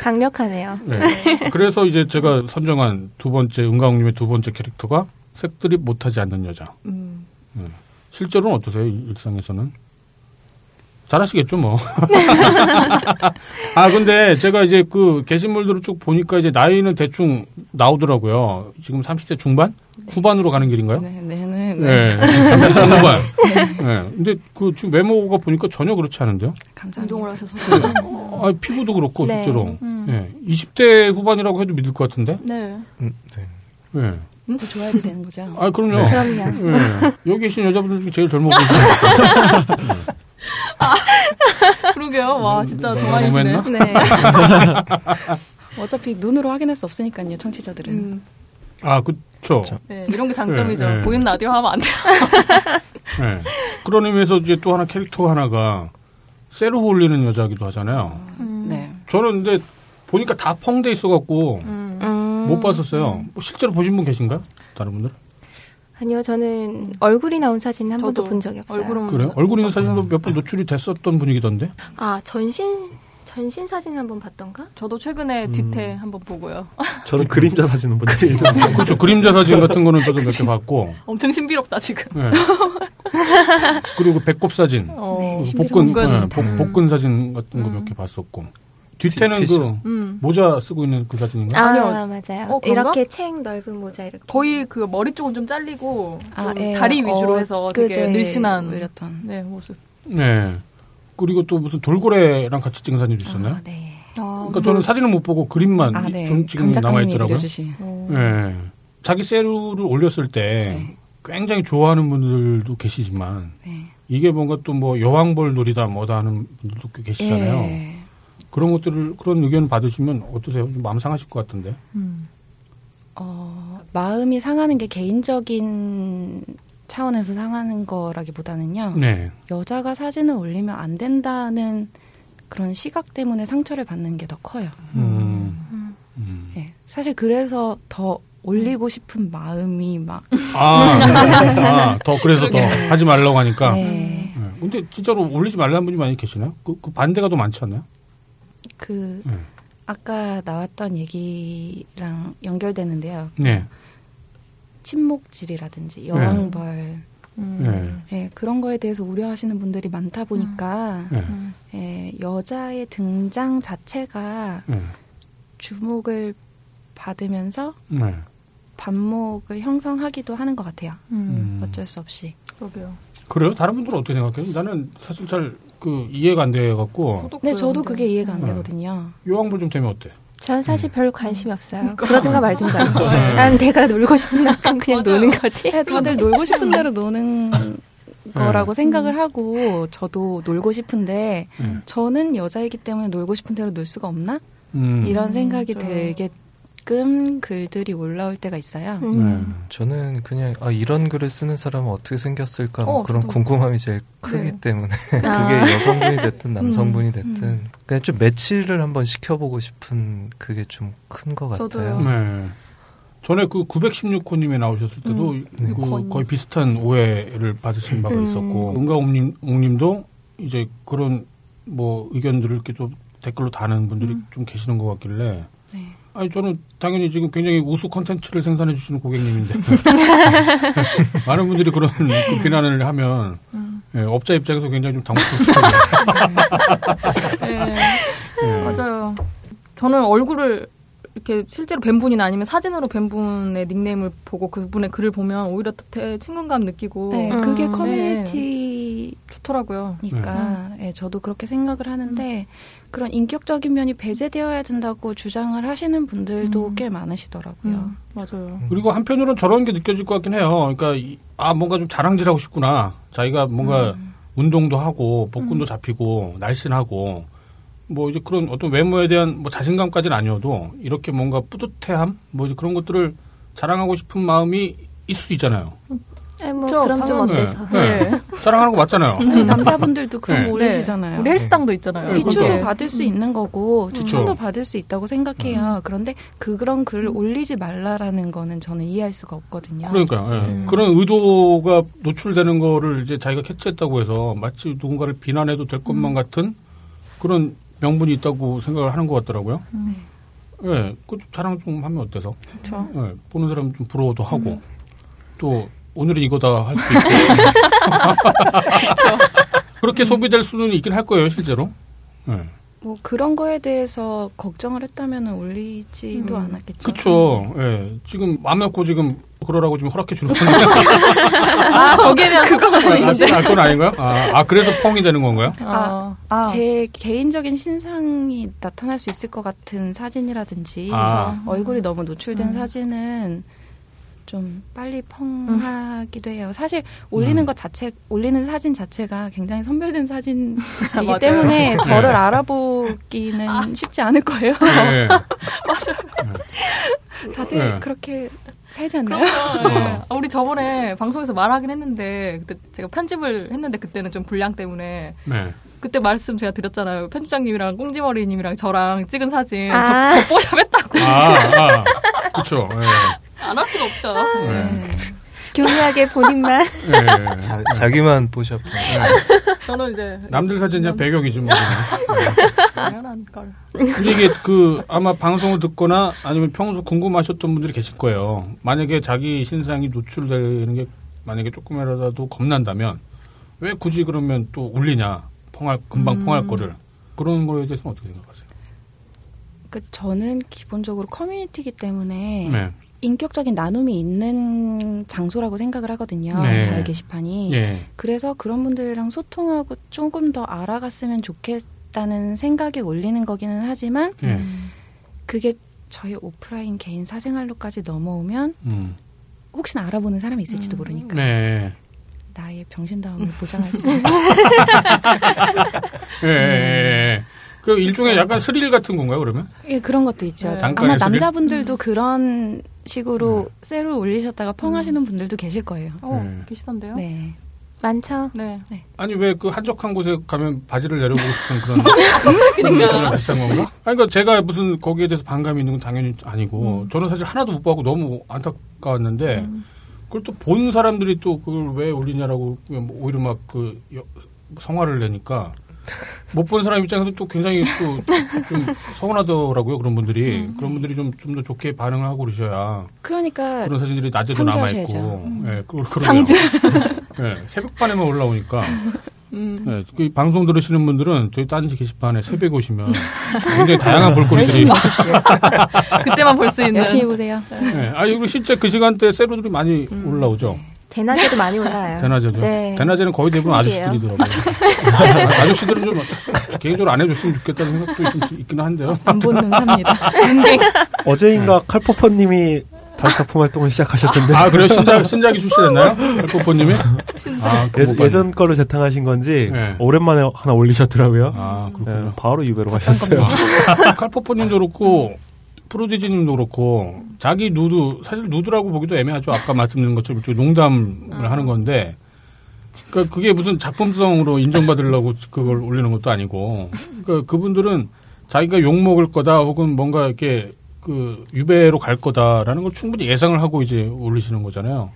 강력하네요. 예. 그래서 이제 제가 선정한 두 번째, 은가옥 님의 두 번째 캐릭터가 색드립 못하지 않는 여자. 음. 예. 실제로는 어떠세요, 일상에서는? 잘하시겠죠, 뭐. 아, 근데 제가 이제 그 게시물들을 쭉 보니까 이제 나이는 대충 나오더라고요. 지금 삼십 대 중반? 네. 후반으로 가는 길인가요? 네, 네, 네. 네. 삼십 대 중반. 네. 네. 근데 그 지금 외모가 보니까 전혀 그렇지 않은데요? 감사합니다. 운동을 하셔서. 네. 아, 피부도 그렇고, 네. 실제로. 음. 네. 이십 대 후반이라고 해도 믿을 것 같은데? 네. 음, 네. 네. 음? 더 좋아야 되는 거죠? 아, 그럼요. 네. 그럼요. 네. 여기 계신 여자분들 중에 제일 젊어 보이시는 것 같아요. 아, 그러게요. 와, 진짜 동안이시네. 네. 어차피 눈으로 확인할 수 없으니까요, 청취자들은. 음. 아, 그쵸. 네, 이런 게 장점이죠. 네, 네. 보이는 라디오 하면 안 돼요. 네. 그런 의미에서 이제 또 하나 캐릭터 하나가 쇠로 어울리는 여자이기도 하잖아요. 음. 네. 저는 근데 보니까 다 펑돼 있어갖고 음. 못 봤었어요. 음. 실제로 보신 분 계신가요? 다른 분들은? 아니요, 저는 얼굴이 나온 사진 한 번도 본 적이 없어요. 그래요? 얼굴이 나온 사진도 몇 번 노출이 됐었던 분위기던데? 아, 전신, 전신 사진 한 번 봤던가? 저도 최근에 뒤태 음. 한 번 보고요. 저는 그림자 사진은 본 적이 없어요. 그렇죠. 그림자 사진 같은 거는 저도 몇 개 봤고. 엄청 신비롭다, 지금. 네. 그리고 배꼽 사진. 어, 복근, 네, 복, 복근 사진 같은 거 몇 개 음. 봤었고. 뒤태는 그 음. 모자 쓰고 있는 그 사진인가요? 아, 아니요. 맞아요. 어, 이렇게 챙 넓은 모자 이렇게. 거의 그 머리 쪽은 좀 잘리고 아, 좀 예. 다리 위주로 어, 해서 되게 늘씬한 올렸던 네, 모습. 네. 그리고 또 무슨 돌고래랑 같이 찍은 사진도 있었나요? 아, 네. 아, 그러니까 저는 사진을 못 보고 그림만 아, 네. 좀 지금 나와 있더라고요. 네. 자기 셀룰을 올렸을 때 네. 굉장히 좋아하는 분들도 계시지만 네. 이게 뭔가 또 뭐 여왕벌 놀이다 뭐다 하는 분들도 꽤 계시잖아요. 네. 그런 것들을 그런 의견을 받으시면 어떠세요? 좀 마음 상하실 것 같은데. 음. 어, 마음이 상하는 게 개인적인 차원에서 상하는 거라기보다는요. 네. 여자가 사진을 올리면 안 된다는 그런 시각 때문에 상처를 받는 게 더 커요. 음. 음. 네. 사실 그래서 더 올리고 싶은 마음이 막. 아, 네. 아, 더 그래서 더 하지 말라고 하니까. 네. 네. 근데 진짜로 올리지 말라는 분이 많이 계시나요? 그, 그 반대가 더 많지 않나요? 그, 네. 아까 나왔던 얘기랑 연결되는데요. 네. 침묵질이라든지 여왕벌. 음. 네. 네, 그런 거에 대해서 우려하시는 분들이 많다 보니까 음. 네. 네, 여자의 등장 자체가 네. 주목을 받으면서 네. 반목을 형성하기도 하는 것 같아요. 음. 어쩔 수 없이. 그러게요. 그래요? 다른 분들은 어떻게 생각해요? 나는 사실 잘 그 이해가 안 돼갖고. 네, 저도 그게 이해가 안 네. 되거든요. 요왕벌 좀 되면 어때? 전 사실 음. 별 관심이 없어요. 그러니까. 그러든가 말든가. 네. 난 내가 놀고 싶은 만큼 그냥 노는 거지. 다들 놀고 싶은 대로 노는 거라고 네. 생각을 하고 저도 놀고 싶은데 네. 저는 여자이기 때문에 놀고 싶은 대로 놀 수가 없나? 음. 이런 생각이 음, 들게끔 글들이 올라올 때가 있어요. 음. 네. 저는 그냥 아, 이런 글을 쓰는 사람은 어떻게 생겼을까 어, 뭐 그런 또. 궁금함이 제일 크기 네. 때문에 아. 그게 여성분이 됐든 남성분이 됐든 음. 그냥 좀 매치를 한번 시켜보고 싶은 그게 좀 큰 것 같아요. 네. 전에 그 구백십육 호님에 나오셨을 때도 음. 그 네. 거의 비슷한 오해를 받으신 바가 음. 있었고 응가옹님, 옹님도 이제 그런 뭐 의견들을 이렇게 또 댓글로 다는 분들이 음. 좀 계시는 것 같길래 네. 아니 저는 당연히 지금 굉장히 우수 콘텐츠를 생산해 주시는 고객님인데 많은 분들이 그런 그 비난을 하면 음. 예, 업자 입장에서 굉장히 좀 당황스럽죠. 네. 네. 맞아요. 저는 얼굴을 이렇게 실제로 뵌 분이나 아니면 사진으로 뵌 분의 닉네임을 보고 그분의 글을 보면 오히려 더 친근감 느끼고 네, 음. 그게 커뮤니티 네. 좋더라고요. 그러니까 네. 네, 저도 그렇게 생각을 하는데 음. 그런 인격적인 면이 배제되어야 된다고 주장을 하시는 분들도 음. 꽤 많으시더라고요. 음. 맞아요. 그리고 한편으로는 저런 게 느껴질 것 같긴 해요. 그러니까 아 뭔가 좀 자랑질하고 싶구나. 자기가 뭔가 음. 운동도 하고 복근도 음. 잡히고 날씬하고. 뭐 이제 그런 어떤 외모에 대한 뭐 자신감까지는 아니어도 이렇게 뭔가 뿌듯해함 뭐 이제 그런 것들을 자랑하고 싶은 마음이 있을 수 있잖아요. 에 뭐 그럼 좀 어때서? 네. 네. 자랑하는 거 맞잖아요. 네, 남자분들도 그런 네. 거 올리시잖아요. 우리 헬스장도 있잖아요. 네. 비추도 네. 받을 수 음. 있는 거고 추천도 음. 받을 수 있다고 생각해요. 음. 그런데 그 그런 글을 음. 올리지 말라라는 거는 저는 이해할 수가 없거든요. 그러니까요. 네. 음. 그런 의도가 노출되는 거를 이제 자기가 캐치했다고 해서 마치 누군가를 비난해도 될 것만 음. 같은 그런 명분이 있다고 생각을 하는 것 같더라고요. 네. 예, 네, 그 자랑 좀 하면 어때서? 그렇죠. 네, 보는 사람 좀 부러워도 하고 음. 또 오늘은 이거다 할 수 있고 그렇게 음. 소비될 수는 있긴 할 거예요, 실제로. 네. 뭐 그런 거에 대해서 걱정을 했다면 올리지도 음. 않았겠죠. 그렇죠. 예, 네, 지금 마음 놓고 지금 그러라고 지금 허락해 주는 건데. 아, 거기는 그건 아닌데. 아, 그건 아닌가요? 아, 아, 그래서 펑이 되는 건가요? 아, 아, 제 개인적인 신상이 나타날 수 있을 것 같은 사진이라든지 아. 얼굴이 너무 노출된 음. 사진은 좀 빨리 펑하기도 해요. 사실 올리는 음. 것 자체, 올리는 사진 자체가 굉장히 선별된 사진이기 아, 때문에 네. 저를 알아보기는 아. 쉽지 않을 거예요. 네. 맞아요. 네. 다들 네. 그렇게 살지 않나요? 네. 우리 저번에 방송에서 말하긴 했는데 그때 제가 편집을 했는데 그때는 좀 분량 때문에 네. 그때 말씀 제가 드렸잖아요. 편집장님이랑 꽁지머리님이랑 저랑 찍은 사진 아. 저, 저 뽀샵했다고. 아, 아. 그렇죠. 네. 안 할 수가 없죠. 네. 네. 교묘하게 본인만. 네. 자, 자기만 보셨고. 네. 저는 이제 남들 사진 그냥 배경이지 뭐. 당연한 걸. 근데 이게 그 아마 방송을 듣거나 아니면 평소 궁금하셨던 분들이 계실 거예요. 만약에 자기 신상이 노출되는 게 만약에 조금이라도 겁난다면 왜 굳이 그러면 또 올리냐? 펑할 금방 음. 펑할 거를 그런 거에 대해서는 어떻게 생각하세요? 그 그러니까 저는 기본적으로 커뮤니티이기 때문에. 네. 인격적인 나눔이 있는 장소라고 생각을 하거든요. 네. 저희 게시판이. 네. 그래서 그런 분들이랑 소통하고 조금 더 알아갔으면 좋겠다는 생각에 올리는 거기는 하지만 네. 그게 저희 오프라인 개인 사생활로까지 넘어오면 음. 혹시나 알아보는 사람이 있을지도 음. 모르니까. 네. 나의 병신다움을 보장할 수 있는. 예, 예, 예. 그 일종의 약간 스릴 같은 건가요, 그러면? 예, 그런 것도 있죠. 네. 아마 남자분들도 음. 그런 식으로 셀을 네. 올리셨다가 펑 하시는 분들도 계실 거예요. 어, 네. 계시던데요? 네. 많죠. 네. 네. 아니, 왜 그 한적한 곳에 가면 바지를 내려보고 싶은 그런. 그러니까. 비슷한 건가? 아니, 그러니까 제가 무슨 거기에 대해서 반감이 있는 건 당연히 아니고, 음. 저는 사실 하나도 못 봐고 너무 안타까웠는데, 음. 그걸 또 본 사람들이 또 그걸 왜 올리냐라고 오히려 막 그 성화를 내니까 못 본 사람 입장에서 또 굉장히 또 좀 서운하더라고요. 그런 분들이 음. 그런 분들이 좀 좀 더 좋게 반응을 하고 그러셔야. 그러니까 그런 사진들이 낮에도 남아 있고, 예, 그걸 그러네요. 예, 새벽반에만 올라오니까. 음. 네, 그 방송 들으시는 분들은 저희 딴지 게시판에 새벽 오시면 굉장히 다양한 볼거리들이 열심히 보십시오. 그때만 볼 수 있는. 열심히 보세요. 네, 아 이거 실제 그 시간대 세로들이 많이 음. 올라오죠. 대낮에도 많이 올라와요. 대낮에도요? 네. 대낮에는 거의 대부분 아저씨들이더라고요. 아저씨들은 좀 개인적으로 안 해줬으면 좋겠다는 생각도 있, 있긴 한데요. 안 보는 삽니다. 어제인가 네. 칼포퍼님이 다시 작품 활동을 시작하셨던데. 아, 그래요? 신작, 신작이 출시됐나요? 헬코포님이? 아, 예전, 예전 거를 재탕하신 건지, 네. 오랜만에 하나 올리셨더라고요. 아, 그렇군요. 네, 바로 유배로 가셨어요. 칼포포님도 그렇고, 프로디지님도 그렇고, 자기 누드, 사실 누드라고 보기도 애매하죠. 아까 말씀드린 것처럼 농담을 아. 하는 건데, 그러니까 그게 무슨 작품성으로 인정받으려고 그걸 올리는 것도 아니고, 그러니까 그분들은 자기가 욕먹을 거다, 혹은 뭔가 이렇게, 그 유배로 갈 거다라는 걸 충분히 예상을 하고 이제 올리시는 거잖아요.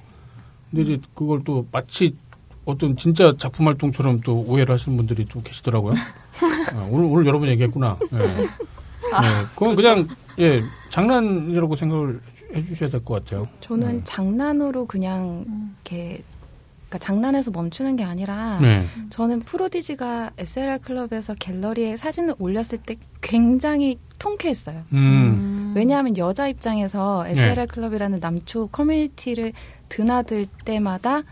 근데 이제 그걸 또 마치 어떤 진짜 작품 활동처럼 또 오해를 하시는 분들이 또 계시더라고요. 아, 오늘 오늘 여러분 얘기했구나. 예. 네. 아, 네. 그건 그렇죠. 그냥 예 장난이라고 생각을 해주셔야 될 것 같아요. 저는 네. 장난으로 그냥 이렇게 그러니까 장난에서 멈추는 게 아니라 네. 저는 프로디지가 에스엘알 클럽에서 갤러리에 사진을 올렸을 때 굉장히 통쾌했어요. 음. 왜냐하면 여자 입장에서 에스엘알 클럽이라는 남초 커뮤니티를 드나들 때마다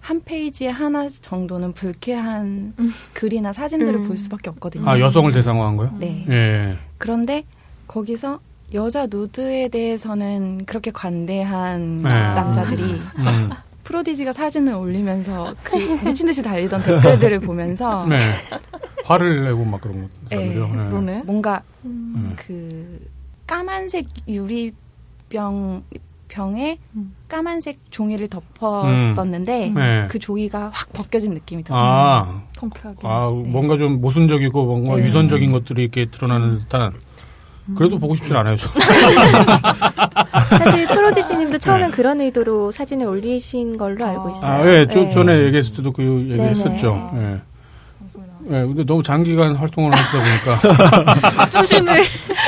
한 페이지에 하나 정도는 불쾌한 음. 글이나 사진들을 음. 볼 수밖에 없거든요. 아, 여성을 대상화한 거요? 네. 예. 그런데 거기서 여자 누드에 대해서는 그렇게 관대한 예. 남자들이 음. 프로디지가 사진을 올리면서 그 미친 듯이 달리던 댓글들을 보면서 네. 화를 내고 막 그런 거. 예. 그러네. 뭔가 음. 그 까만색 유리병, 병에 음. 까만색 종이를 덮었었는데, 음. 네. 그 종이가 확 벗겨진 느낌이 들었어요. 아, 통쾌하게. 아, 네. 뭔가 좀 모순적이고, 뭔가 네. 위선적인 것들이 이렇게 드러나는 듯한, 그래도 음. 보고 싶진 않아요, 저. 사실 프로지씨 님도 처음엔 네. 그런 의도로 사진을 올리신 걸로 알고 있어요. 아, 예, 네. 좀 전에 네. 얘기했을 때도 그 얘기 네네. 했었죠. 예. 네. 네, 근데 너무 장기간 활동을 하시다 보니까. 수심을.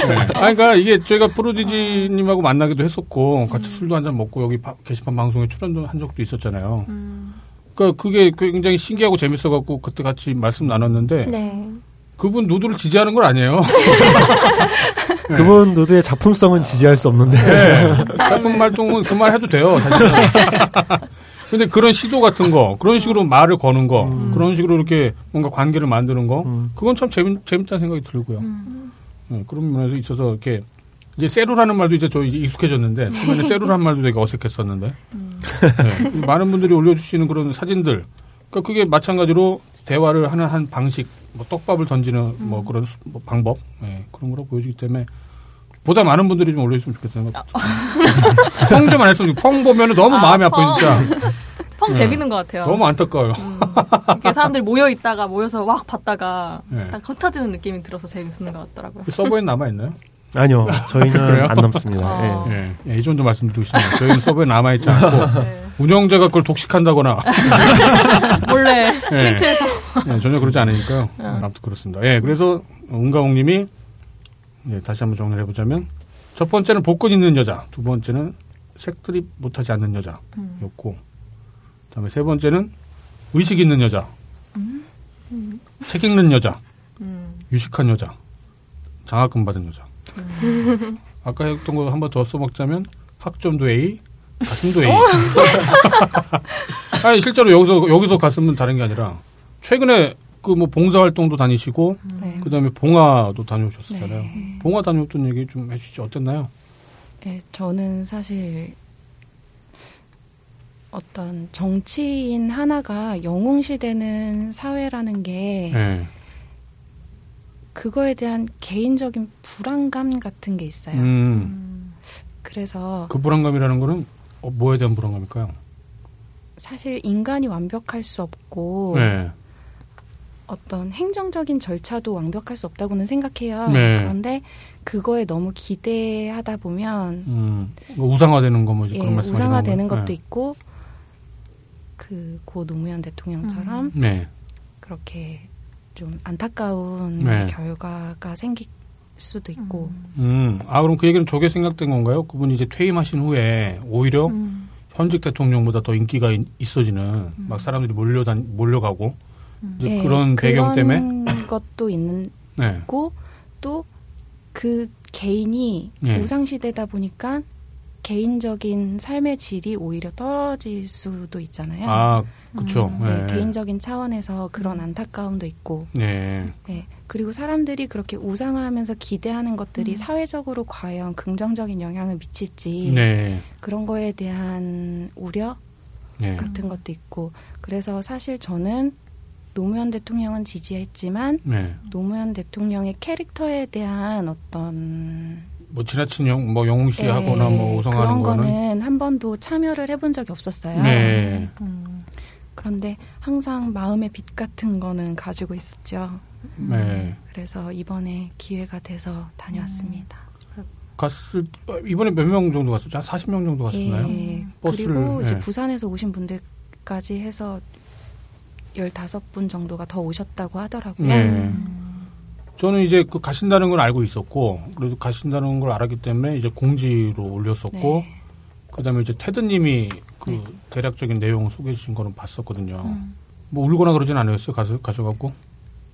네. 아, 그러니까 이게 저희가 프로디지님하고 만나기도 했었고, 같이 음. 술도 한잔 먹고 여기 바, 게시판 방송에 출연도 한 적도 있었잖아요. 음. 그러니까 그게 굉장히 신기하고 재밌어갖고 그때 같이 말씀 나눴는데. 네. 그분 누드를 지지하는 건 아니에요. 네. 그분 누드의 작품성은 지지할 수 없는데. 네. 작품 활동은 그 말 해도 돼요, 사실은. 근데 그런 시도 같은 거, 그런 식으로 말을 거는 거, 음. 그런 식으로 이렇게 뭔가 관계를 만드는 거, 음. 그건 참 재밌, 재밌다는 생각이 들고요. 음. 네, 그런 면에서 있어서 이렇게, 이제 세루라는 말도 이제 저 이제 익숙해졌는데, 처음에는 세루라는 말도 되게 어색했었는데, 음. 네, 많은 분들이 올려주시는 그런 사진들, 그러니까 그게 마찬가지로 대화를 하는 한 방식, 뭐 떡밥을 던지는 음. 뭐 그런 수, 뭐 방법, 네, 그런 거로 보여지기 때문에, 보다 많은 분들이 좀 올려주셨으면 좋겠다는 것 같아요. 펑 좀 안 했으면 좋겠어요. 펑 보면 너무 아, 마음이 아파, 진짜. 펑 네. 재밌는 것 같아요. 너무 안타까워요. 음, 이렇게 사람들 모여있다가, 모여서 확 봤다가, 네. 딱 흩어지는 느낌이 들어서 재밌는 것 같더라고요. 서버엔 남아있나요? 아니요. 저희는 안 남습니다. 어. 네. 네. 이 정도 말씀드리고 싶네요. 저희는 서버에 남아있지 않고, 네. 운영자가 그걸 독식한다거나. 몰래, 프린트해서. 네. 네, 전혀 그러지 않으니까요. 어. 아무튼 그렇습니다. 예, 네, 그래서, 응가홍 님이, 네, 다시 한번 정리를 해보자면 첫 번째는 복권 있는 여자, 두 번째는 색드립 못하지 않는 여자였고 음. 그다음에 세 번째는 의식 있는 여자, 음? 음. 책 읽는 여자, 음. 유식한 여자, 장학금 받은 여자. 음. 아까 했던 거 한 번 더 써먹자면 학점도 에이, 가슴도 에이. 아니 실제로 여기서 여기서 가슴은 다른 게 아니라 최근에 그 뭐 봉사활동도 다니시고 네. 그다음에 봉화도 다녀오셨잖아요. 네. 봉화 다녀오던 얘기 좀 해주시죠. 어땠나요? 네, 저는 사실 어떤 정치인 하나가 영웅시되는 사회라는 게 네. 그거에 대한 개인적인 불안감 같은 게 있어요. 음. 그래서 그 불안감이라는 거는 뭐에 대한 불안감일까요? 사실 인간이 완벽할 수 없고 네. 어떤 행정적인 절차도 완벽할 수 없다고는 생각해요. 네. 그런데 그거에 너무 기대하다 보면 음. 뭐 우상화되는 거 뭐지? 예, 그런 우상화되는 것도 네. 있고 그 고 노무현 대통령처럼 음. 네. 그렇게 좀 안타까운 네. 결과가 생길 수도 있고. 음. 아 그럼 그 얘기는 저게 생각된 건가요? 그분이 이제 퇴임하신 후에 오히려 음. 현직 대통령보다 더 인기가 있어지는 음. 막 사람들이 몰려다 몰려가고 음. 이제 네, 그런 배경 그런 때문에 그런 것도 있는 네. 있고 또 그 개인이 네. 우상시되다 보니까 개인적인 삶의 질이 오히려 떨어질 수도 있잖아요. 아, 그렇죠. 음. 네, 네. 개인적인 차원에서 그런 안타까움도 있고. 네. 네. 그리고 사람들이 그렇게 우상화하면서 기대하는 것들이 음. 사회적으로 과연 긍정적인 영향을 미칠지 네. 그런 거에 대한 우려 네. 같은 것도 있고. 그래서 사실 저는 노무현 대통령은 지지했지만 네. 노무현 대통령의 캐릭터에 대한 어떤 뭐 지나친 영, 뭐 영웅시하거나 네. 뭐 우상화하는 거는 그런 거는 한 번도 참여를 해본 적이 없었어요. 네. 음. 그런데 항상 마음의 빛 같은 거는 가지고 있었죠. 네. 음. 그래서 이번에 기회가 돼서 다녀왔습니다. 음. 갔을 이번에 몇 명 정도 갔었죠? 한 사십 명 정도 갔었나요? 네. 버스를, 그리고 이제 네. 부산에서 오신 분들까지 해서 열다섯 분 정도가 더 오셨다고 하더라고요. 네. 음. 저는 이제 그 가신다는 걸 알고 있었고, 그래도 가신다는 걸 알았기 때문에 이제 공지로 올렸었고, 네. 그 다음에 이제 테드님이 그 네. 대략적인 내용을 소개해 주신 거는 봤었거든요. 음. 뭐 울거나 그러진 않으셨어요? 가서, 가셔갖고?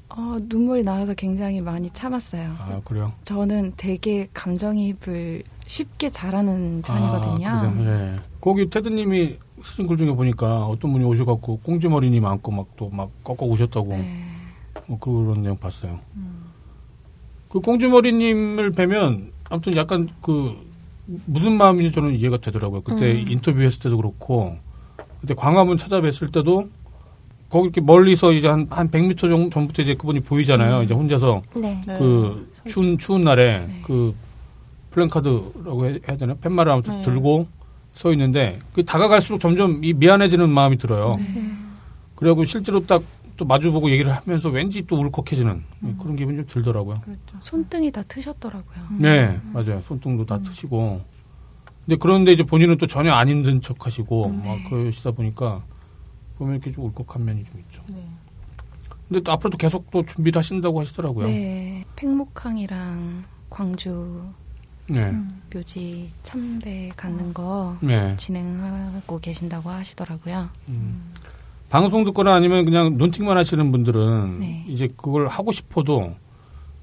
어, 눈물이 나와서 굉장히 많이 참았어요. 아, 그래요? 저는 되게 감정이입을 쉽게 잘하는 편이거든요. 아, 네. 거기 테드님이 쓰신 글 중에 보니까 어떤 분이 오셔갖고 꽁지머리님 안고 막 또 막 꺾어 우셨다고 네. 뭐 그런 내용 봤어요. 음. 그 꽁지머리님을 뵈면 아무튼 약간 그 무슨 마음인지 저는 이해가 되더라고요. 그때 음. 인터뷰했을 때도 그렇고 그때 광화문 찾아뵀을 때도 거기 이렇게 멀리서 이제 한, 한 백 미터 정도 전부터 이제 그분이 보이잖아요. 음. 이제 혼자서 네. 그 네. 추운 추운 날에 네. 그 플랜카드라고 해야 되나 팻말을 아무튼 네. 들고 서 있는데 그 다가갈수록 점점 이 미안해지는 마음이 들어요. 네. 그리고 실제로 딱 또 마주보고 얘기를 하면서 왠지 또 울컥해지는 음. 그런 기분이 좀 들더라고요. 그렇죠. 손등이 다 트셨더라고요. 음. 네, 맞아요. 손등도 다 음. 트시고. 근데 그런데 이제 본인은 또 전혀 안 힘든 척하시고 음. 막 그러시다 보니까 보면 이렇게 좀 울컥한 면이 좀 있죠. 네. 근데 또 앞으로도 계속 또 준비를 하신다고 하시더라고요. 네, 팽목항이랑 광주. 네. 음. 묘지 참배 갖는 거 네. 진행하고 계신다고 하시더라고요. 음. 방송 듣거나 아니면 그냥 눈팅만 하시는 분들은 네. 이제 그걸 하고 싶어도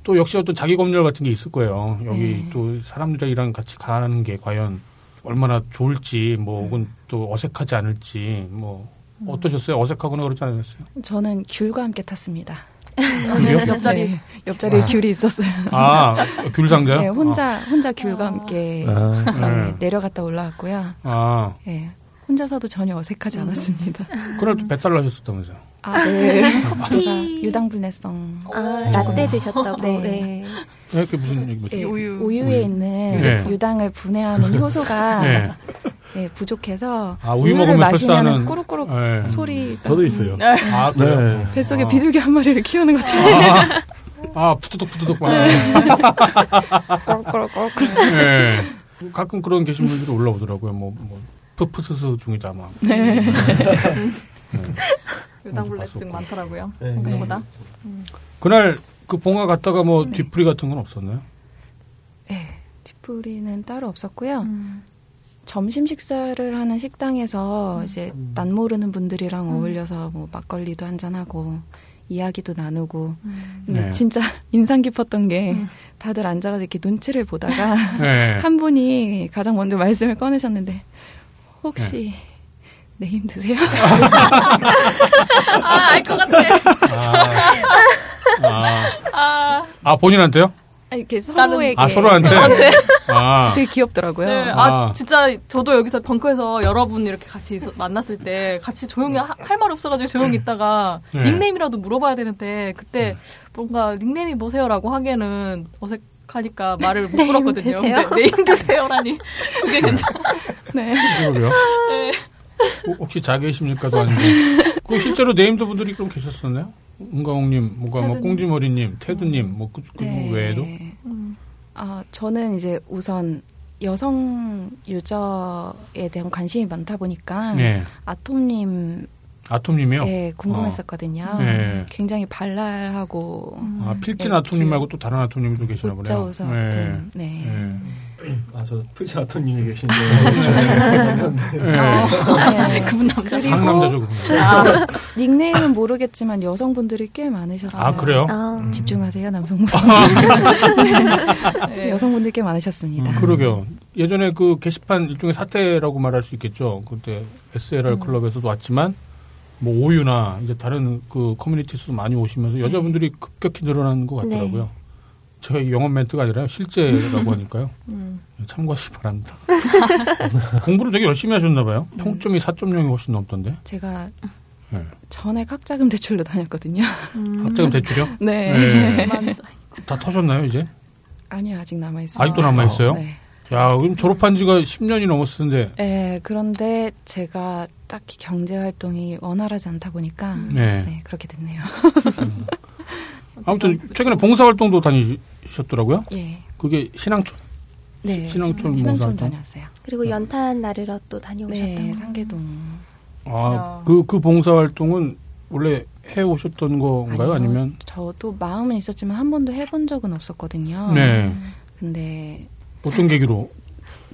또 역시 어떤 자기 검열 같은 게 있을 거예요. 여기 네. 또 사람들이랑 같이 가는 게 과연 얼마나 좋을지 뭐 혹은 음. 또 어색하지 않을지 뭐 음. 어떠셨어요? 어색하거나 그러지 않으셨어요? 저는 귤과 함께 탔습니다. 귤이요? 옆자리 네, 옆자리에 아. 귤이 있었어요. 아, 귤 상자요? 네, 혼자 아. 혼자 귤과 함께 아. 네, 네. 내려갔다 올라왔고요. 아, 네, 혼자서도 전혀 어색하지 않았습니다. 그날 또 배탈 나셨었다면서요? 아, 네. 커피 유당불내성 아, 라떼 드셨다고. 네. 네. 네, 그게 무슨 얘기죠? 네, 우유. 우유에 우유. 있는 네. 유당을 분해하는 효소가. 네. 네, 부족해서 아, 우유 우유를 마시면 꾸룩꾸룩 네. 소리가 저도 있어요. 음. 아, 네. 뱃속에 아. 비둘기 한 마리를 키우는 것처럼 아, 푸드독 푸드독 꾸룩꾸룩꾸룩 네. 가끔 그런 계신 분들이 올라오더라고요. 뭐, 뭐 푸푸스스 중이다 막 네. 유당불내증 네. 많더라고요. 네. 누구보다 네. 음. 그날 그 봉화 갔다가 뭐 네. 뒤풀이 같은 건 없었나요? 네, 뒤풀이는 따로 없었고요. 음. 점심 식사를 하는 식당에서 이제 낯 모르는 분들이랑 어울려서 뭐 막걸리도 한잔하고 이야기도 나누고. 음. 근데 네. 진짜 인상 깊었던 게 다들 앉아가지고 이렇게 눈치를 보다가 네. 한 분이 가장 먼저 말씀을 꺼내셨는데 혹시 네, 네 힘드세요? 아, 알 것 같아. 아. 아. 아, 본인한테요? 아, 이렇게 서로에게. 아, 서로한테? 아. 되게 귀엽더라고요. 네. 아, 아, 진짜 저도 여기서 벙커에서 여러분 이렇게 같이 있어, 만났을 때 같이 조용히 할 말 없어가지고 조용히 있다가 네. 닉네임이라도 물어봐야 되는데 그때 네. 뭔가 닉네임이 뭐세요라고 하기에는 어색하니까 말을 못 물었거든요. 네, 네임 드세요라니. 그게 괜찮아요. 네. 그러게요. 네. 어, 혹시 자계십니까도 아닌데. 그 실제로 네임드 분들이 그럼 계셨었나요? 은가홍님, 뭔가 뭐 꽁지머리님, 테드님, 뭐 그, 그 네. 외에도? 음. 아 저는 이제 우선 여성 유저에 대한 관심이 많다 보니까 네. 아톰님, 아톰님이요? 네, 궁금했었거든요. 어. 네. 굉장히 발랄하고 음. 아 필진 네, 아톰님 말고 또 다른 아톰님이 또 계시나 보네요. 웃자 웃자 아톰. 네. 네. 아, 저 필진 아톰님이 계신데 네. 그분 남자 상남자죠 그분. 아, 닉네임은 모르겠지만 여성분들이 꽤 많으셨어요. 아 그래요? 음. 집중하세요 남성분. 네. 여성분들 꽤 많으셨습니다. 음, 그러게요. 예전에 그 게시판 일종의 사태라고 말할 수 있겠죠. 그때 에스엘알 음. 클럽에서도 왔지만 뭐 오유나 이제 다른 그 커뮤니티에서도 많이 오시면서 여자분들이 급격히 늘어난 것 같더라고요. 네. 저희 영업 멘트가 아니라 실제라고 하니까요. 음. 참고하시기 바랍니다. 공부를 되게 열심히 하셨나 봐요. 평점이 사 점 영이 훨씬 넘던데. 제가 네. 전에 학자금 대출로 다녔거든요. 음. 학자금 대출이요? 네. 네. 네. 다 터셨나요 이제? 아니요. 아직 남아있어요. 아직도 남아있어요? 어, 네. 야, 그럼 졸업한 지가 십 년이 넘었는데. 네. 그런데 제가 딱히 경제활동이 원활하지 않다 보니까 네. 네, 그렇게 됐네요. 음. 아무튼 최근에 봉사활동도 다니셨더라고요. 예. 그게 신앙촌. 네. 신앙촌, 신앙촌 봉사활동 다녔어요. 그리고 연탄 나르러 또 다녀오셨던 네, 상계동. 아, 그, 그 봉사활동은 원래 해오셨던 건가요? 아니요, 아니면? 저도 마음은 있었지만 한 번도 해본 적은 없었거든요. 네. 근데 어떤 계기로?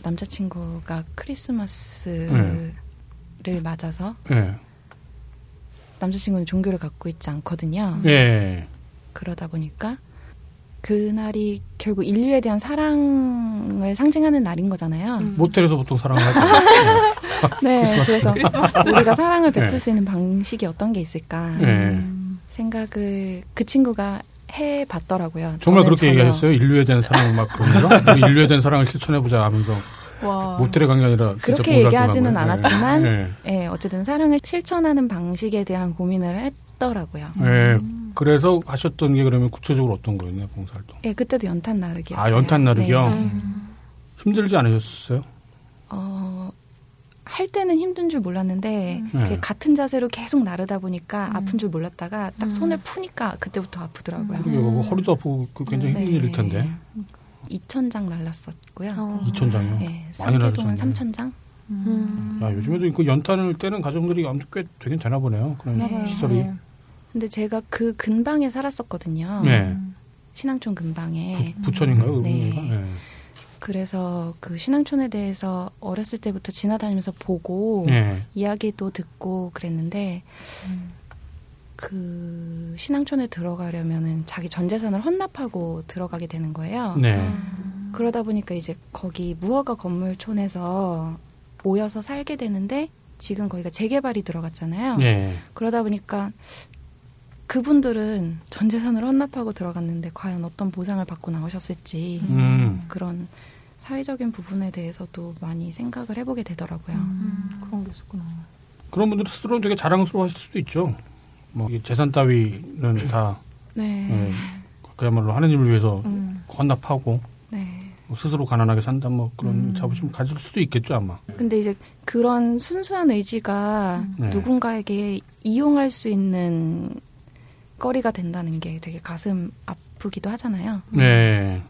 남자친구가 크리스마스를 네. 맞아서 네. 남자친구는 종교를 갖고 있지 않거든요. 네. 그러다 보니까 그날이 결국 인류에 대한 사랑을 상징하는 날인 거잖아요. 음. 모텔에서 보통 사랑을 하죠. 네, 그래서 크리스마스. 우리가 사랑을 베풀 네. 수 있는 방식이 어떤 게 있을까 네. 생각을 그 친구가 해봤더라고요. 정말 그렇게 얘기하셨어요? 인류에 대한 사랑을 막 그러면서? 인류에 대한 사랑을 실천해보자 하면서. 와. 모텔에 간 게 아니라 그렇게 얘기하지는 네. 않았지만 네. 네, 어쨌든 사랑을 실천하는 방식에 대한 고민을 했더라고요. 네. 그래서 하셨던 게 그러면 구체적으로 어떤 거였나요? 봉사활동. 예, 그때도 연탄 나르기였어요. 아, 연탄 나르기요? 네. 힘들지 않으셨어요? 어, 할 때는 힘든 줄 몰랐는데 음. 네. 같은 자세로 계속 나르다 보니까 음. 아픈 줄 몰랐다가 딱 손을 음. 푸니까 그때부터 아프더라고요. 음. 허리도 아프고 굉장히 네. 힘든 일일 텐데. 이천 장 날랐었고요. 어. 이천 장이요? 네, 많이 날랐었는데. 삼천 장? 음. 야, 요즘에도 그 연탄을 떼는 가정들이 아무튼 꽤 되긴 되나 보네요. 그런 네. 시설이. 네. 근데 제가 그 근방에 살았었거든요. 네. 신앙촌 근방에. 부, 부천인가요? 네. 네. 그래서 그 신앙촌에 대해서 어렸을 때부터 지나다니면서 보고 네. 이야기도 듣고 그랬는데 음. 그 신앙촌에 들어가려면은 자기 전 재산을 헌납하고 들어가게 되는 거예요. 네. 음. 그러다 보니까 이제 거기 무허가 건물촌에서 모여서 살게 되는데 지금 거기가 재개발이 들어갔잖아요. 네. 그러다 보니까 그분들은 전 재산을 헌납하고 들어갔는데 과연 어떤 보상을 받고 나오셨을지 음. 그런 사회적인 부분에 대해서도 많이 생각을 해보게 되더라고요. 음. 그런 게 있었구나. 그런 분들 스스로는 되게 자랑스러워하실 수도 있죠. 뭐 재산 따위는 다 네. 네, 그야말로 하느님을 위해서 음. 헌납하고 네. 뭐 스스로 가난하게 산다 뭐 그런 음. 자부심 가질 수도 있겠죠 아마. 근데 이제 그런 순수한 의지가 음. 누군가에게 이용할 수 있는 거리가 된다는 게 되게 가슴 아프기도 하잖아요. 네,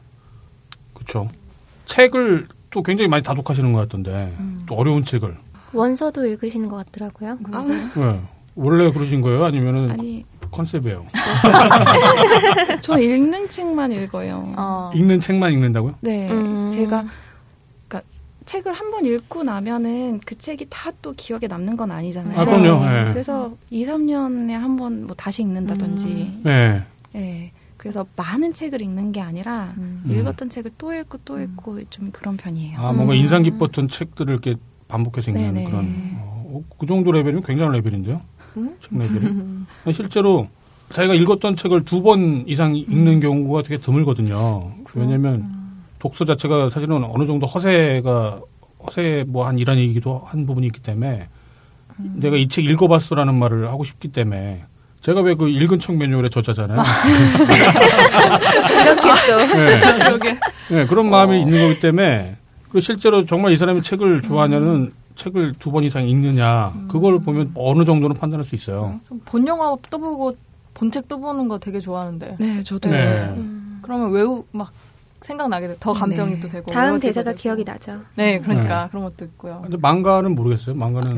그렇죠. 책을 또 굉장히 많이 다독하시는 것 같던데 음. 또 어려운 책을 원서도 읽으시는 것 같더라고요. 아. 네. 원래 그러신 거예요? 아니면은 아니. 컨셉이에요? 저는 읽는 책만 읽어요. 어. 읽는 책만 읽는다고요? 네, 음. 제가 그러니까 책을 한 번 읽고 나면은 그 책이 다 또 기억에 남는 건 아니잖아요. 아, 그럼요. 네. 그래서 이, 삼 년에 한 번 뭐 다시 읽는다든지. 음. 네. 네. 그래서 많은 책을 읽는 게 아니라 음. 읽었던 책을 또 읽고 또 읽고 음. 좀 그런 편이에요. 아, 뭔가 음. 인상 깊었던 책들을 이렇게 반복해서 읽는 네네. 그런. 어, 그 정도 레벨이면 굉장한 레벨인데요. 음? 책 레벨이. 실제로 자기가 읽었던 책을 두 번 이상 읽는 경우가 되게 드물거든요. 왜냐면 독서 자체가 사실은 어느 정도 허세가, 허세 뭐 한 일환이기도 한 부분이 있기 때문에 음. 내가 이 책 읽어봤어라는 말을 하고 싶기 때문에 제가 왜 그 읽은 책 매뉴얼의 저자잖아요. 그렇겠죠. 네. 네, 그런 마음이 어. 있는 거기 때문에 그리고 실제로 정말 이 사람이 책을 좋아하냐는 음. 책을 두 번 이상 읽느냐 음. 그걸 보면 어느 정도는 판단할 수 있어요. 본 영화 또 보고 본 책 또 보는 거 되게 좋아하는데. 네, 저도. 네. 음. 그러면 외우 막. 생각나게 돼. 더 감정이 네. 또 되고. 다음 대사가 되고. 기억이 나죠. 네, 그러니까 네. 그런 것도 있고요. 근데 망가는 모르겠어요. 망가는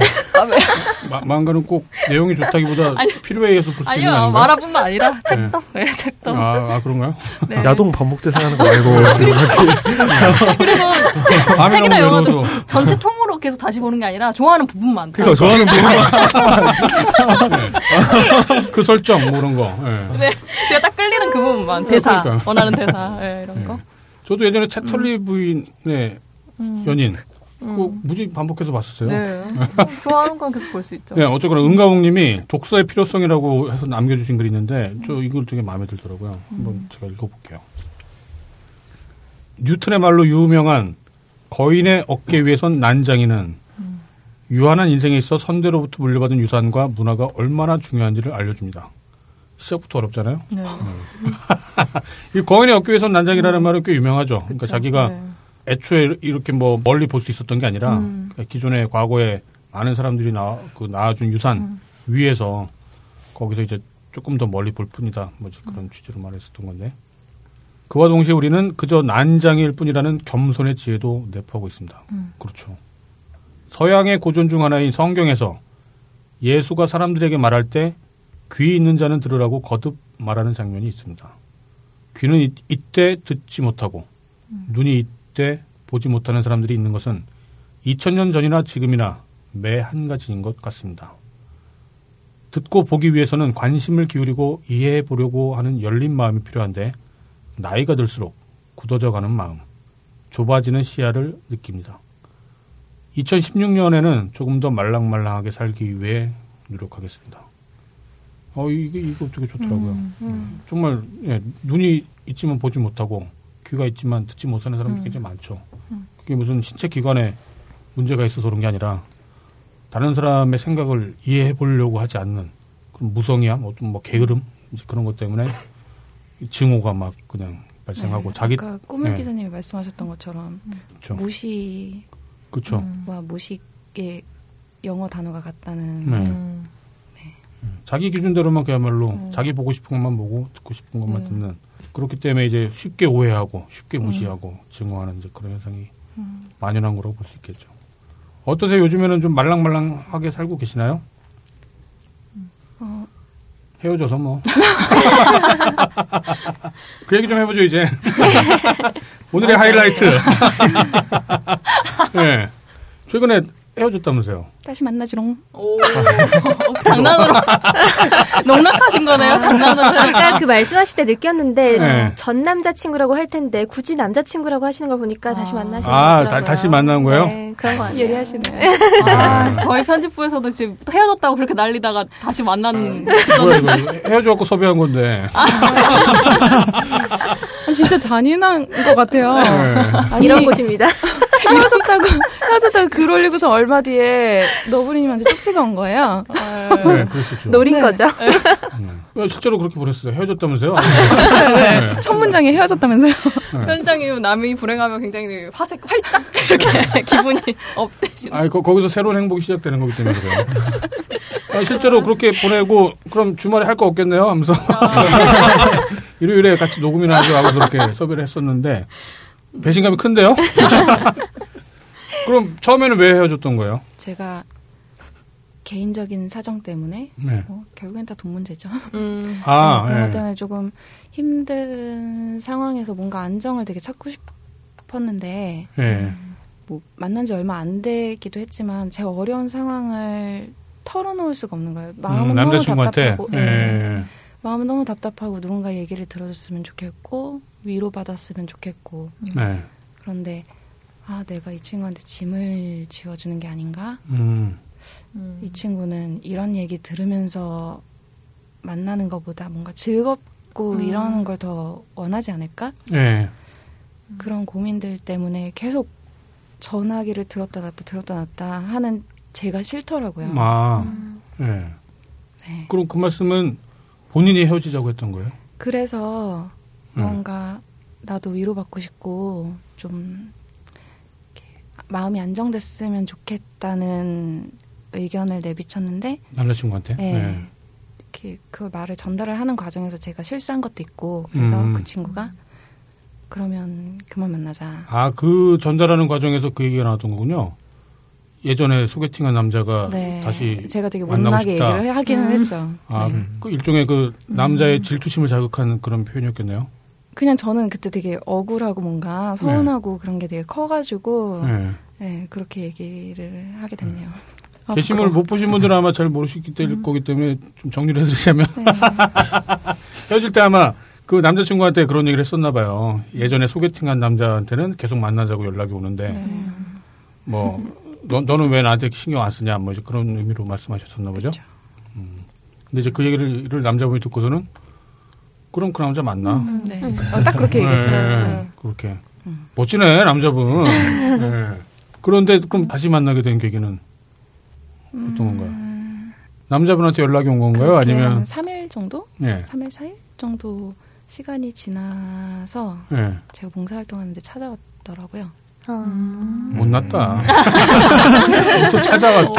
아, 망가는 꼭 내용이 좋다기보다 필요에 의해서 볼 수 있는 아니요. 만화뿐만 아니라 책도. 네, 네 책도. 아, 아 그런가요? 네. 야동 반복 재생하는 거 말고. 그리고 책이나 영화도 전체 통으로 계속 다시 보는 게 아니라 좋아하는 부분만. 그러니까 좋아하는 부분만. 네. 그 설정 뭐 그런 거. 네. 네, 제가 딱 끌리는 그 부분만. 대사. 그러니까. 원하는 대사. 네, 이런 네. 거. 저도 예전에 채털리 부인의 음. 연인 음. 그거 무지 반복해서 봤었어요. 네. 좋아하는 건 계속 볼 수 있죠. 네, 어쨌거나 응가홍님이 독서의 필요성이라고 해서 남겨주신 글이 있는데 저 이걸 되게 마음에 들더라고요. 한번 제가 읽어볼게요. 뉴턴의 말로 유명한 거인의 어깨 위에선 난장이는 유한한 인생에 있어 선대로부터 물려받은 유산과 문화가 얼마나 중요한지를 알려줍니다. 시작부터 어렵잖아요. 네. 이 거인의 어깨 위에선 난장이라는 음. 말은 꽤 유명하죠. 그쵸, 그러니까 자기가 네. 애초에 이렇게 뭐 멀리 볼 수 있었던 게 아니라 음. 기존의 과거에 많은 사람들이 나, 그 낳아준 유산 음. 위에서 거기서 이제 조금 더 멀리 볼 뿐이다. 뭐지 그런 음. 취지로 말했었던 건데 그와 동시에 우리는 그저 난장일 뿐이라는 겸손의 지혜도 내포하고 있습니다. 음. 그렇죠. 서양의 고전 중 하나인 성경에서 예수가 사람들에게 말할 때 귀 있는 자는 들으라고 거듭 말하는 장면이 있습니다. 귀는 이, 이때 듣지 못하고 음. 눈이 이때 보지 못하는 사람들이 있는 것은 이천 년 전이나 지금이나 매 한 가지인 것 같습니다. 듣고 보기 위해서는 관심을 기울이고 이해해 보려고 하는 열린 마음이 필요한데 나이가 들수록 굳어져가는 마음, 좁아지는 시야를 느낍니다. 이천십육 년에는 조금 더 말랑말랑하게 살기 위해 노력하겠습니다. 어, 이게, 이거 되게 좋더라고요. 음, 음. 정말, 예, 눈이 있지만 보지 못하고, 귀가 있지만 듣지 못하는 사람들이 음. 굉장히 많죠. 음. 그게 무슨 신체 기관에 문제가 있어서 그런 게 아니라, 다른 사람의 생각을 이해해 보려고 하지 않는, 그런 무성의함, 어떤 뭐 게으름, 이제 그런 것 때문에, 증오가 막 그냥 발생하고, 네, 자기. 아까 꼬물 예. 기자님이 말씀하셨던 것처럼, 그쵸. 무시. 그쵸. 음. 와, 무식의 영어 단어가 같다는. 네. 음. 자기 기준대로만 그야말로 음. 자기 보고 싶은 것만 보고 듣고 싶은 것만 음. 듣는 그렇기 때문에 이제 쉽게 오해하고 쉽게 무시하고 음. 증오하는 이제 그런 현상이 음. 만연한 거라고 볼 수 있겠죠. 어떠세요? 요즘에는 좀 말랑말랑하게 살고 계시나요? 음. 어. 헤어져서 뭐. 그 얘기 좀 해보죠 이제. 오늘의 아, 하이라이트. 네. 최근에 헤어졌다면서요? 다시 만나지롱. 오. 장난으로. 농락하신 거네요, 아, 장난으로. 아까 그 말씀하실 때 느꼈는데, 네. 전 남자친구라고 할 텐데, 굳이 남자친구라고 하시는 걸 보니까 아. 다시 만나시는 거예요. 아, 다, 다시 만난 거예요? 네, 그런 거 아니에요. 예리하시네요. 아, 저희 편집부에서도 지금 헤어졌다고 그렇게 난리다가 다시 만난. 뭐야, 이거. 헤어져갖고 섭외한 건데. 아. 진짜 잔인한 것 같아요. 네. 아니, 이런 곳입니다. 헤어졌다고, 헤어졌다고 글 올리고서 얼마 뒤에 너부리님한테 쪽지가 온 거예요. 네, 그랬었죠. 노린 네. 거죠. 네. 실제로 그렇게 보냈어요. 헤어졌다면서요? 네. 네. 첫 문장에 헤어졌다면서요? 네. 현장이 남이 불행하면 굉장히 화색 활짝 이렇게 기분이 업되시는. 아니, 거, 거기서 새로운 행복이 시작되는 거기 때문에 그래요. 아니, 실제로 그렇게 보내고 그럼 주말에 할 거 없겠네요 하면서 아. 일요일에 같이 녹음이나 하고 하면서 이렇게 섭외를 했었는데 배신감이 큰데요? 그럼 처음에는 왜 헤어졌던 거예요? 제가 개인적인 사정 때문에 네. 뭐, 결국엔 다 돈 문제죠. 음. 아, 그런 네. 것 때문에 조금 힘든 상황에서 뭔가 안정을 되게 찾고 싶었는데 네. 음, 뭐 만난 지 얼마 안 되기도 했지만 제 어려운 상황을 털어놓을 수가 없는 거예요. 마음은 음, 너무 답답하고 예. 예. 마음은 너무 답답하고 누군가 얘기를 들어줬으면 좋겠고 위로받았으면 좋겠고 음. 네. 그런데 아 내가 이 친구한테 짐을 지워주는 게 아닌가? 음. 음. 이 친구는 이런 얘기 들으면서 만나는 것보다 뭔가 즐겁고 음. 이런 걸 더 원하지 않을까? 네. 그런 고민들 때문에 계속 전화기를 들었다 놨다 들었다 놨다 하는 제가 싫더라고요. 아, 음. 네. 네. 그럼 그 말씀은 본인이 헤어지자고 했던 거예요? 그래서 뭔가 네. 나도 위로받고 싶고 좀 마음이 안정됐으면 좋겠다는 의견을 내비쳤는데 남자친구한테? 네. 네. 이렇게 그 말을 전달을 하는 과정에서 제가 실수한 것도 있고 그래서 음. 그 친구가 그러면 그만 만나자. 아, 그 전달하는 과정에서 그 얘기가 나왔던 거군요. 예전에 소개팅한 남자가 네. 다시 제가 되게 못나게 얘기를 하기는 음. 했죠. 아, 네. 그 일종의 그 남자의 음. 질투심을 자극하는 그런 표현이었겠네요. 그냥 저는 그때 되게 억울하고 뭔가 서운하고 네. 그런 게 되게 커가지고 네, 네 그렇게 얘기를 하게 됐네요. 네. 게시물을 못 보신 분들은 아마 잘 모르시기 음. 거기 때문에 좀 정리를 해드리자면 네. 헤어질 때 아마 그 남자친구한테 그런 얘기를 했었나 봐요. 예전에 소개팅한 남자한테는 계속 만나자고 연락이 오는데 네. 뭐 너, 너는 왜 나한테 신경 안 쓰냐 뭐 이제 그런 의미로 말씀하셨었나 보죠. 그렇죠. 음. 근데 이제 그 얘기를 남자분이 듣고서는 그럼 그 남자 맞나? 음, 네. 어, 딱 그렇게 얘기했어요. 네, 네. 그렇게 음. 멋지네 남자분. 네. 그런데 그럼 다시 만나게 된 계기는 음... 어떤 건가요? 남자분한테 연락이 온 건가요? 아니면 한 삼 일 정도? 네. 삼 일 사 일 정도. 시간이 지나서 네. 제가 봉사활동하는데 찾아왔더라고요. 음. 못났다. 또 찾아왔고.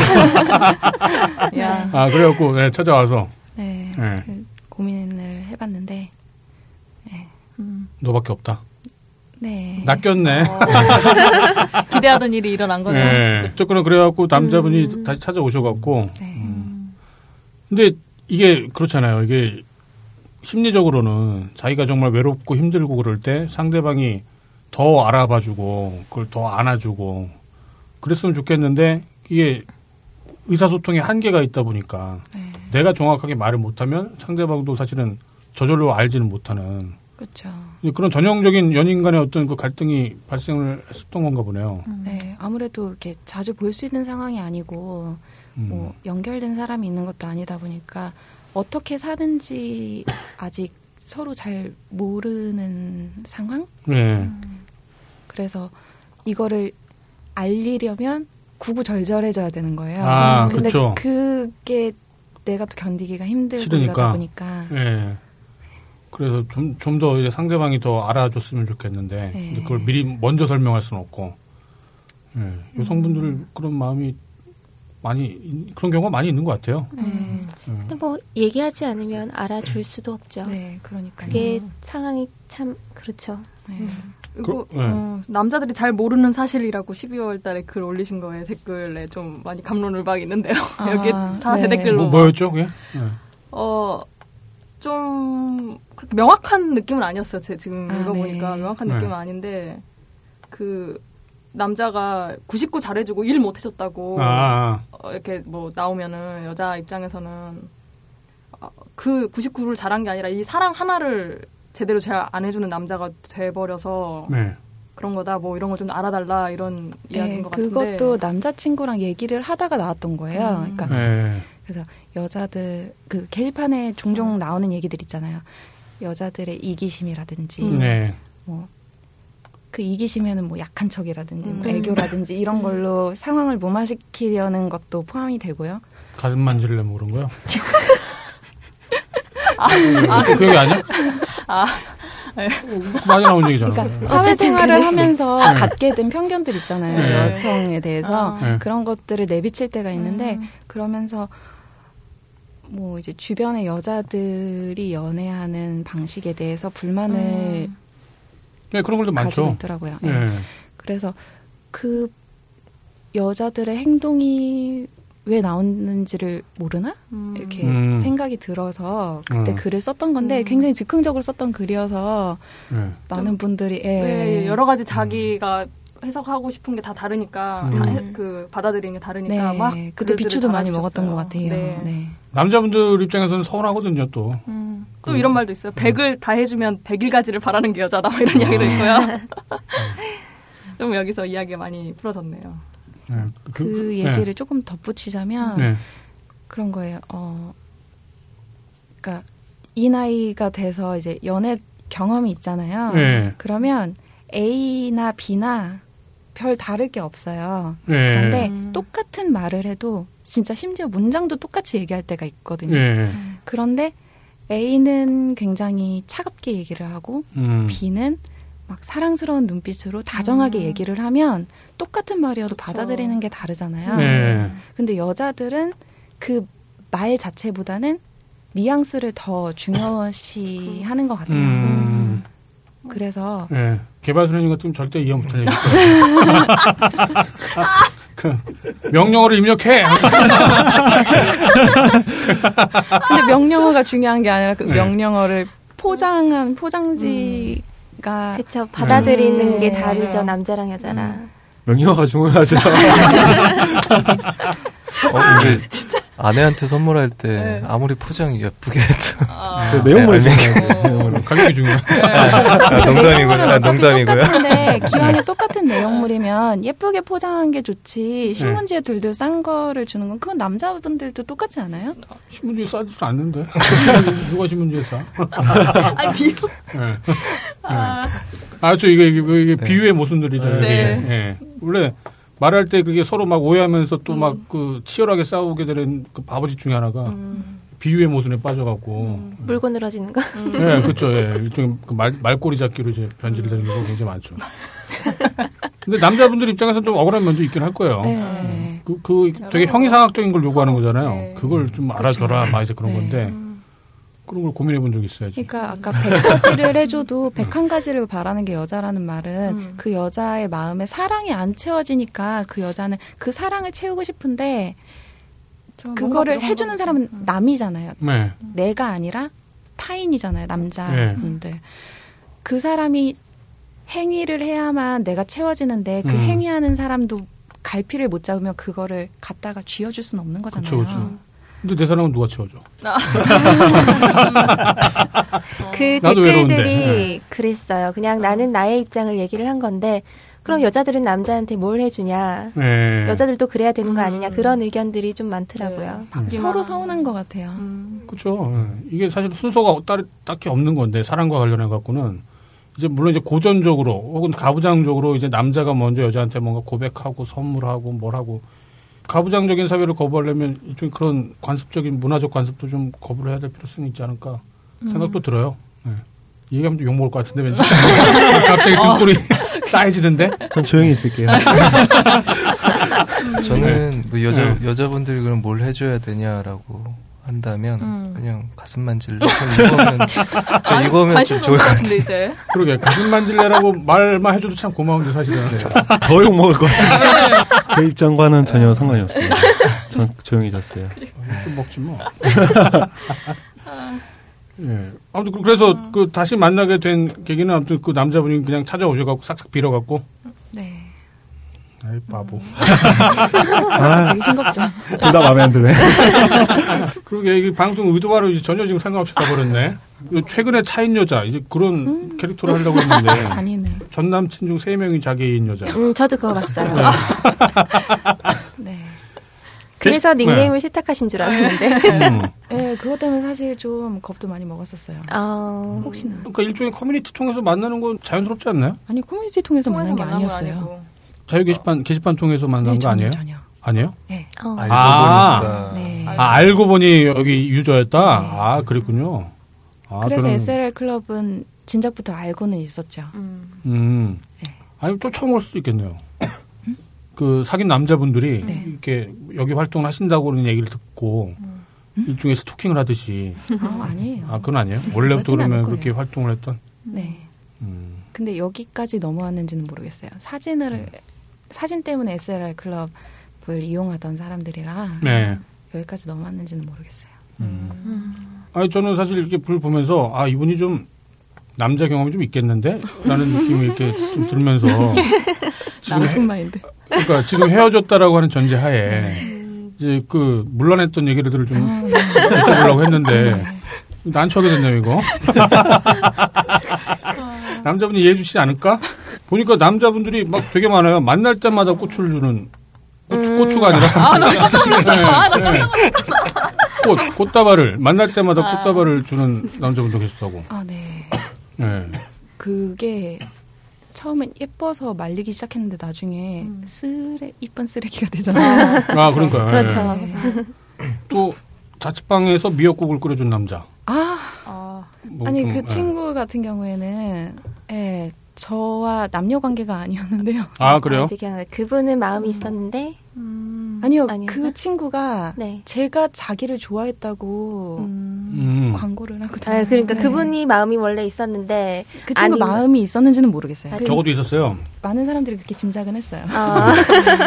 아 그래갖고 네, 찾아와서. 네. 네. 그 고민을 해봤는데. 네. 음. 너밖에 없다. 네. 낚였네. 어. 기대하던 일이 일어난 거네요. 네. 어쨌거나 그래갖고 남자분이 음. 다시 찾아오셔갖고. 네. 음. 근데 이게 그렇잖아요. 이게. 심리적으로는 자기가 정말 외롭고 힘들고 그럴 때 상대방이 더 알아봐주고 그걸 더 안아주고 그랬으면 좋겠는데 이게 의사소통에 한계가 있다 보니까 네. 내가 정확하게 말을 못하면 상대방도 사실은 저절로 알지는 못하는 그렇죠. 그런 전형적인 연인 간의 어떤 그 갈등이 발생을 했었던 건가 보네요. 네, 아무래도 이렇게 자주 볼 수 있는 상황이 아니고 음. 뭐 연결된 사람이 있는 것도 아니다 보니까 어떻게 사는지 아직 서로 잘 모르는 상황? 네. 음, 그래서 이거를 알리려면 구구절절해져야 되는 거예요. 아, 음, 근데 그쵸. 그게 내가 또 견디기가 힘들고 싫으니까. 이러다 보니까. 네. 그래서 좀, 좀 더 이제 상대방이 더 알아줬으면 좋겠는데 네. 그걸 미리 먼저 설명할 수는 없고. 네. 여성분들 음. 그런 마음이 많이 그런 경우가 많이 있는 것 같아요. 음. 음. 근데 뭐 얘기하지 않으면 알아줄 수도 없죠. 네, 그러니까 그게 상황이 참 그렇죠. 네. 그리고 그, 네. 어, 남자들이 잘 모르는 사실이라고 십이월달에 글 올리신 거에 댓글에 좀 많이 갑론을박 있는데요. 아, 여기 다 네. 댓글로 뭐, 뭐였죠, 그게? 네. 어, 좀 명확한 느낌은 아니었어요. 제가 지금 아, 읽어보니까 네. 명확한 느낌은 네. 아닌데 그. 남자가 구십구 잘해주고 일 못해줬다고 아. 어, 이렇게 뭐 나오면은 여자 입장에서는 어, 그 구십구를 잘한 게 아니라 이 사랑 하나를 제대로 잘 안 해주는 남자가 돼버려서 네. 그런 거다 뭐 이런 걸 좀 알아달라 이런 이야기인 네, 것 같은데 그것도 남자친구랑 얘기를 하다가 나왔던 거예요. 음. 그러니까 네. 그래서 여자들 그 게시판에 종종 나오는 얘기들 있잖아요. 여자들의 이기심이라든지 네. 뭐 그 이기심에는 뭐 약한 척이라든지 음. 뭐 애교라든지 이런 걸로 음. 상황을 무마시키려는 것도 포함이 되고요. 가슴 만지려면 그런 거요? 아, 아, 그 얘기 아니야? 아, 네. 많이 나온 얘기잖아요. 그러니까 네. 사회생활을 하면서 네. 갖게 된 편견들 있잖아요. 네. 여성에 대해서 아. 그런 것들을 내비칠 때가 있는데 음. 그러면서 뭐 이제 주변의 여자들이 연애하는 방식에 대해서 불만을 음. 네, 그런 걸도 많죠. 있더라고요. 네. 네. 그래서 그 여자들의 행동이 왜 나왔는지를 모르나? 음. 이렇게 음. 생각이 들어서 그때 음. 글을 썼던 건데 굉장히 즉흥적으로 썼던 글이어서 네. 많은 분들이 예. 네, 여러 가지 자기가 해석하고 싶은 게 다 다르니까 음. 다 해, 그 받아들이는 게 다르니까 네. 막 그때 비추도 많이 먹었던 것 같아요. 네. 네. 남자분들 입장에서는 서운하거든요. 또. 음. 또 그, 이런 말도 있어요. 백을 음. 다 해주면 백일 가지를 바라는 게 여자다. 이런 아. 이야기도 있고요. 좀 여기서 이야기가 많이 풀어졌네요. 네. 그, 그, 그 얘기를 네. 조금 덧붙이자면 네. 그런 거예요. 어, 그러니까 이 나이가 돼서 이제 연애 경험이 있잖아요. 네. 그러면 A나 B나 별 다를 게 없어요. 네. 그런데 음. 똑같은 말을 해도 진짜 심지어 문장도 똑같이 얘기할 때가 있거든요. 네. 그런데 A는 굉장히 차갑게 얘기를 하고 음. B는 막 사랑스러운 눈빛으로 다정하게 음. 얘기를 하면 똑같은 말이어도 그렇죠. 받아들이는 게 다르잖아요. 네. 근데 여자들은 그 말 자체보다는 뉘앙스를 더 중요시하는 것 같아요. 음. 그래서 네. 개발소년인 것도 절대 이해 못할 얘기죠. 그 명령어를 입력해. 근데 명령어가 중요한 게 아니라 그 네. 명령어를 포장한 포장지가 음. 그렇죠. 받아들이는 음. 게 다르죠. 남자랑 여자랑. 음. 명령어가 중요하죠. 어, 근데 아, 진짜. 아내한테 선물할 때 네. 아무리 포장 예쁘게 해도 아. 그 내용물이 중요해요. 가격이 중요해요. 농담이고요. 농담이고요. 똑같은데 기왕에 똑같은 내용물이면 예쁘게 포장한 게 좋지. 신문지에 둘둘 싼 거를 주는 건 그건 남자분들도 똑같지 않아요? 신문지에 싸지도 않는데. 누가 신문지에 싸? 아 비유. 네. 아, 아 저 이게 이게, 이게 네. 비유의 모순들이죠. 네. 네. 네. 원래. 말할 때 그게 서로 막 오해하면서 또 막 그 음. 치열하게 싸우게 되는 그 바보짓 중에 하나가 음. 비유의 모순에 빠져갖고. 음. 물고 늘어지는 거? 음. 네, 그렇죠. 예. 일종의 그 말, 말꼬리 잡기로 이제 변질되는 경우가 굉장히 많죠. 근데 남자분들 입장에서는 좀 억울한 면도 있긴 할 거예요. 네. 그, 그 되게 형이상학적인 걸 요구하는 거잖아요. 네. 그걸 좀 알아줘라, 막 이제 그런 네. 건데. 그런 걸 고민해 본 적이 있어야지. 그러니까 아까 백 가지를 해줘도 백한 가지를 바라는 게 여자라는 말은 음. 그 여자의 마음에 사랑이 안 채워지니까 그 여자는 그 사랑을 채우고 싶은데 그거를 해주는 사람은 음. 남이잖아요. 네. 내가 아니라 타인이잖아요. 남자분들. 네. 그 사람이 행위를 해야만 내가 채워지는데 그 음. 행위하는 사람도 갈피를 못 잡으면 그거를 갖다가 쥐어줄 수는 없는 거잖아요. 그쵸, 그쵸. 근데 내 사랑은 누가 채워줘? 그 나도 댓글들이 외로운데. 그랬어요. 그냥 나는 나의 입장을 얘기를 한 건데 그럼 여자들은 남자한테 뭘 해주냐? 네. 여자들도 그래야 되는 거 아니냐? 그런 의견들이 좀 많더라고요. 네. 서로 서운한 것 같아요. 음. 그렇죠. 이게 사실 순서가 따, 딱히 없는 건데 사랑과 관련해 갖고는 이제 물론 이제 고전적으로 혹은 가부장적으로 이제 남자가 먼저 여자한테 뭔가 고백하고 선물하고 뭘 하고. 가부장적인 사회를 거부하려면 이쪽 그런 관습적인 문화적 관습도 좀 거부를 해야 될 필요성이 있지 않을까 생각도 음. 들어요. 네. 얘기하면 욕 먹을 것 같은데 왠지 갑자기 등골이 어. 쌓여지는데? 전 조용히 있을게요. 저는 뭐 여자 네. 여자분들이 그럼 뭘 해줘야 되냐라고 한다면 음. 그냥 가슴 만질래. 저 이거면 좀 좋을 것 같은데. 그러게 가슴 만질래라고 말만 해줘도 참 고마운데 사실은 네. 더 욕 먹을 것 같은데. 제 입장과는 전혀 상관이 없습니다. 전 조용히 잤어요. 좀 먹지 뭐. 예. 아무튼 그래서 음. 그 다시 만나게 된 계기는 아무튼 그 남자분이 그냥 찾아오셔갖고 싹싹 빌어갖고. 네. 아이 바보. 아, 되게 싱겁죠. 둘 다 마음에 안 드네. 그러게 이 방송 의도와는 이제 전혀 지금 상관없이 가버렸네. 최근에 차인 여자 이제 그런 음. 캐릭터를 하려고 했는데. 잔인해. 전 남친 중 세 명이 자기인 여자. 음, 저도 그거 봤어요. 네. 네. 그래서 닉네임을 네. 세탁하신 줄 알았는데. 음. 네, 그것 때문에 사실 좀 겁도 많이 먹었었어요. 어... 혹시나. 그러니까 일종의 커뮤니티 통해서 만나는 건 자연스럽지 않나요? 아니 커뮤니티 통해서 만난 게 아니었어요. 자유 게시판 게시판 통해서 만난 네, 거 아니에요? 전혀. 아니에요? 네. 어. 알고 아, 보니까. 네. 아 알고 보니 여기 유저였다. 네. 아 그랬군요. 아, 그래서 저는... 에스엘알 클럽은 진작부터 알고는 있었죠. 음. 음. 네. 아니 쫓아올 수도 있겠네요. 음? 그 사귄 남자분들이 네. 이렇게 여기 활동을 하신다고는 얘기를 듣고 음. 일종의 스토킹을 하듯이. 아 아니에요. 아 그건 아니에요. 원래부터 그러면 그렇게 활동을 했던. 네. 음. 근데 여기까지 넘어왔는지는 모르겠어요. 사진을 네. 사진 때문에 에스엘알 클럽을 이용하던 사람들이라 네. 여기까지 넘어왔는지는 모르겠어요. 음. 음. 아니 저는 사실 이렇게 불 보면서 아 이분이 좀 남자 경험이 좀 있겠는데? 라는 느낌이 이렇게 좀 들면서 양쪽 마인드. 그러니까 지금 헤어졌다라고 하는 전제하에 음. 이제 그 물러냈던 얘기들을 좀 여쭤보려고 했는데 난처하게 됐네요 이거. 남자분이 이해해 주시지 않을까? 보니까 남자분들이 막 되게 많아요. 만날 때마다 꽃을 주는. 고추, 고추가 아니라. 아, 너무 깜짝이야. 꽃, 꽃다발을, 만날 때마다 아. 꽃다발을 주는 남자분도 계셨다고. 아, 네. 네. 그게 처음엔 예뻐서 말리기 시작했는데 나중에 음. 쓰레, 이쁜 쓰레기가 되잖아요. 아, 그러니까요. 그렇죠. 네. 또, 자취방에서 미역국을 끓여준 남자. 아. 아. 뭐, 아니, 좀, 그 네. 친구 같은 경우에는, 예. 네. 저와 남녀 관계가 아니었는데요. 아, 그래요? 아, 그분은 마음이 있었는데? 음, 아니요, 아니었나? 그 친구가 네. 제가 자기를 좋아했다고 음. 광고를 하고 다녀요. 아, 그러니까 네. 그분이 마음이 원래 있었는데. 그 친구 아닌... 마음이 있었는지는 모르겠어요. 아, 그, 적어도 있었어요. 많은 사람들이 그렇게 짐작은 했어요. 아.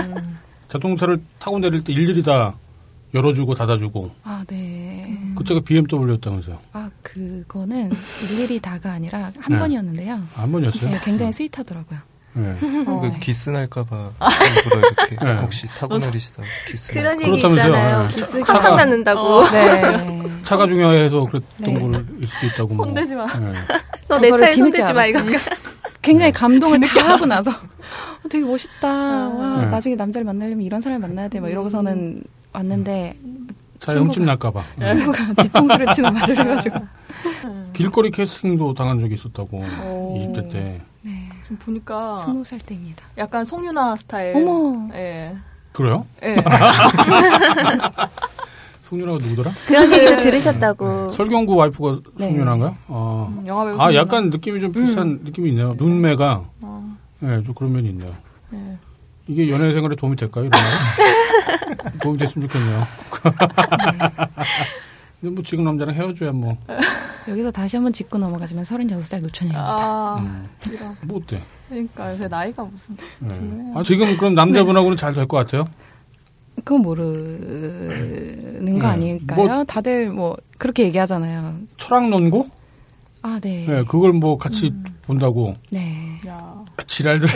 음. 자동차를 타고 내릴 때 일일이 다 열어주고 닫아주고. 아, 네. 음. 그때가 비엠더블유였다면서요? 아, 그거는 일일이 다가 아니라 한 네. 번이었는데요. 아, 한 번이었어요? 네, 굉장히 스윗하더라고요. 네. 어. 그 기스 날까봐 일부러 이렇게 네. 혹시 타고 내리시다 기스. 그런 얘기 있잖아요. 기스 컴컴 났는다고. 네. 차가 중요해서 그랬던 네. 걸 수도 있다고. 손대지 마. 네. 너 내 차에 손대지 마 이건가. 굉장히 감동을 네. 다 하고 나서 어, 되게 멋있다. 아. 와, 네. 나중에 남자를 만나려면 이런 사람을 만나야 돼. 막 이러고서는. 왔는데 차에 흠집 날까봐 친구가 뒤통수를 치는 말을 해가지고 길거리 캐스팅도 당한 적이 있었다고. 오. 이십 대 때 네, 좀 보니까 스무 살 때입니다. 약간 송유나 스타일. 어머. 예. 그래요? 예. 송유나가 누구더라? 그런 얘기를 들으셨다고. 설경구 와이프가 송유나인가요? 네. 아, 영화배우. 아, 약간 느낌이 좀 비슷한 음. 느낌이 있네요. 눈매가 어. 네, 좀 그런 면이 있네요. 네. 이게 연애 생활에 도움이 될까요? 도움이 됐으면 좋겠네요. 네. 뭐 지금 남자랑 헤어져야 뭐. 여기서 다시 한번 짚고 넘어가지만 서른여섯 살 노처녀입니다. 아, 음. 뭐 어때? 그러니까 요새 나이가 무슨. 네. 아, 지금 그럼 남자분하고는 네. 잘 될 것 같아요? 그건 모르는 네. 거 아닐까요? 뭐 다들 뭐 그렇게 얘기하잖아요. 철학논고? 아, 네. 네, 그걸 뭐 같이 음. 본다고. 네. 야. 지랄들. 네.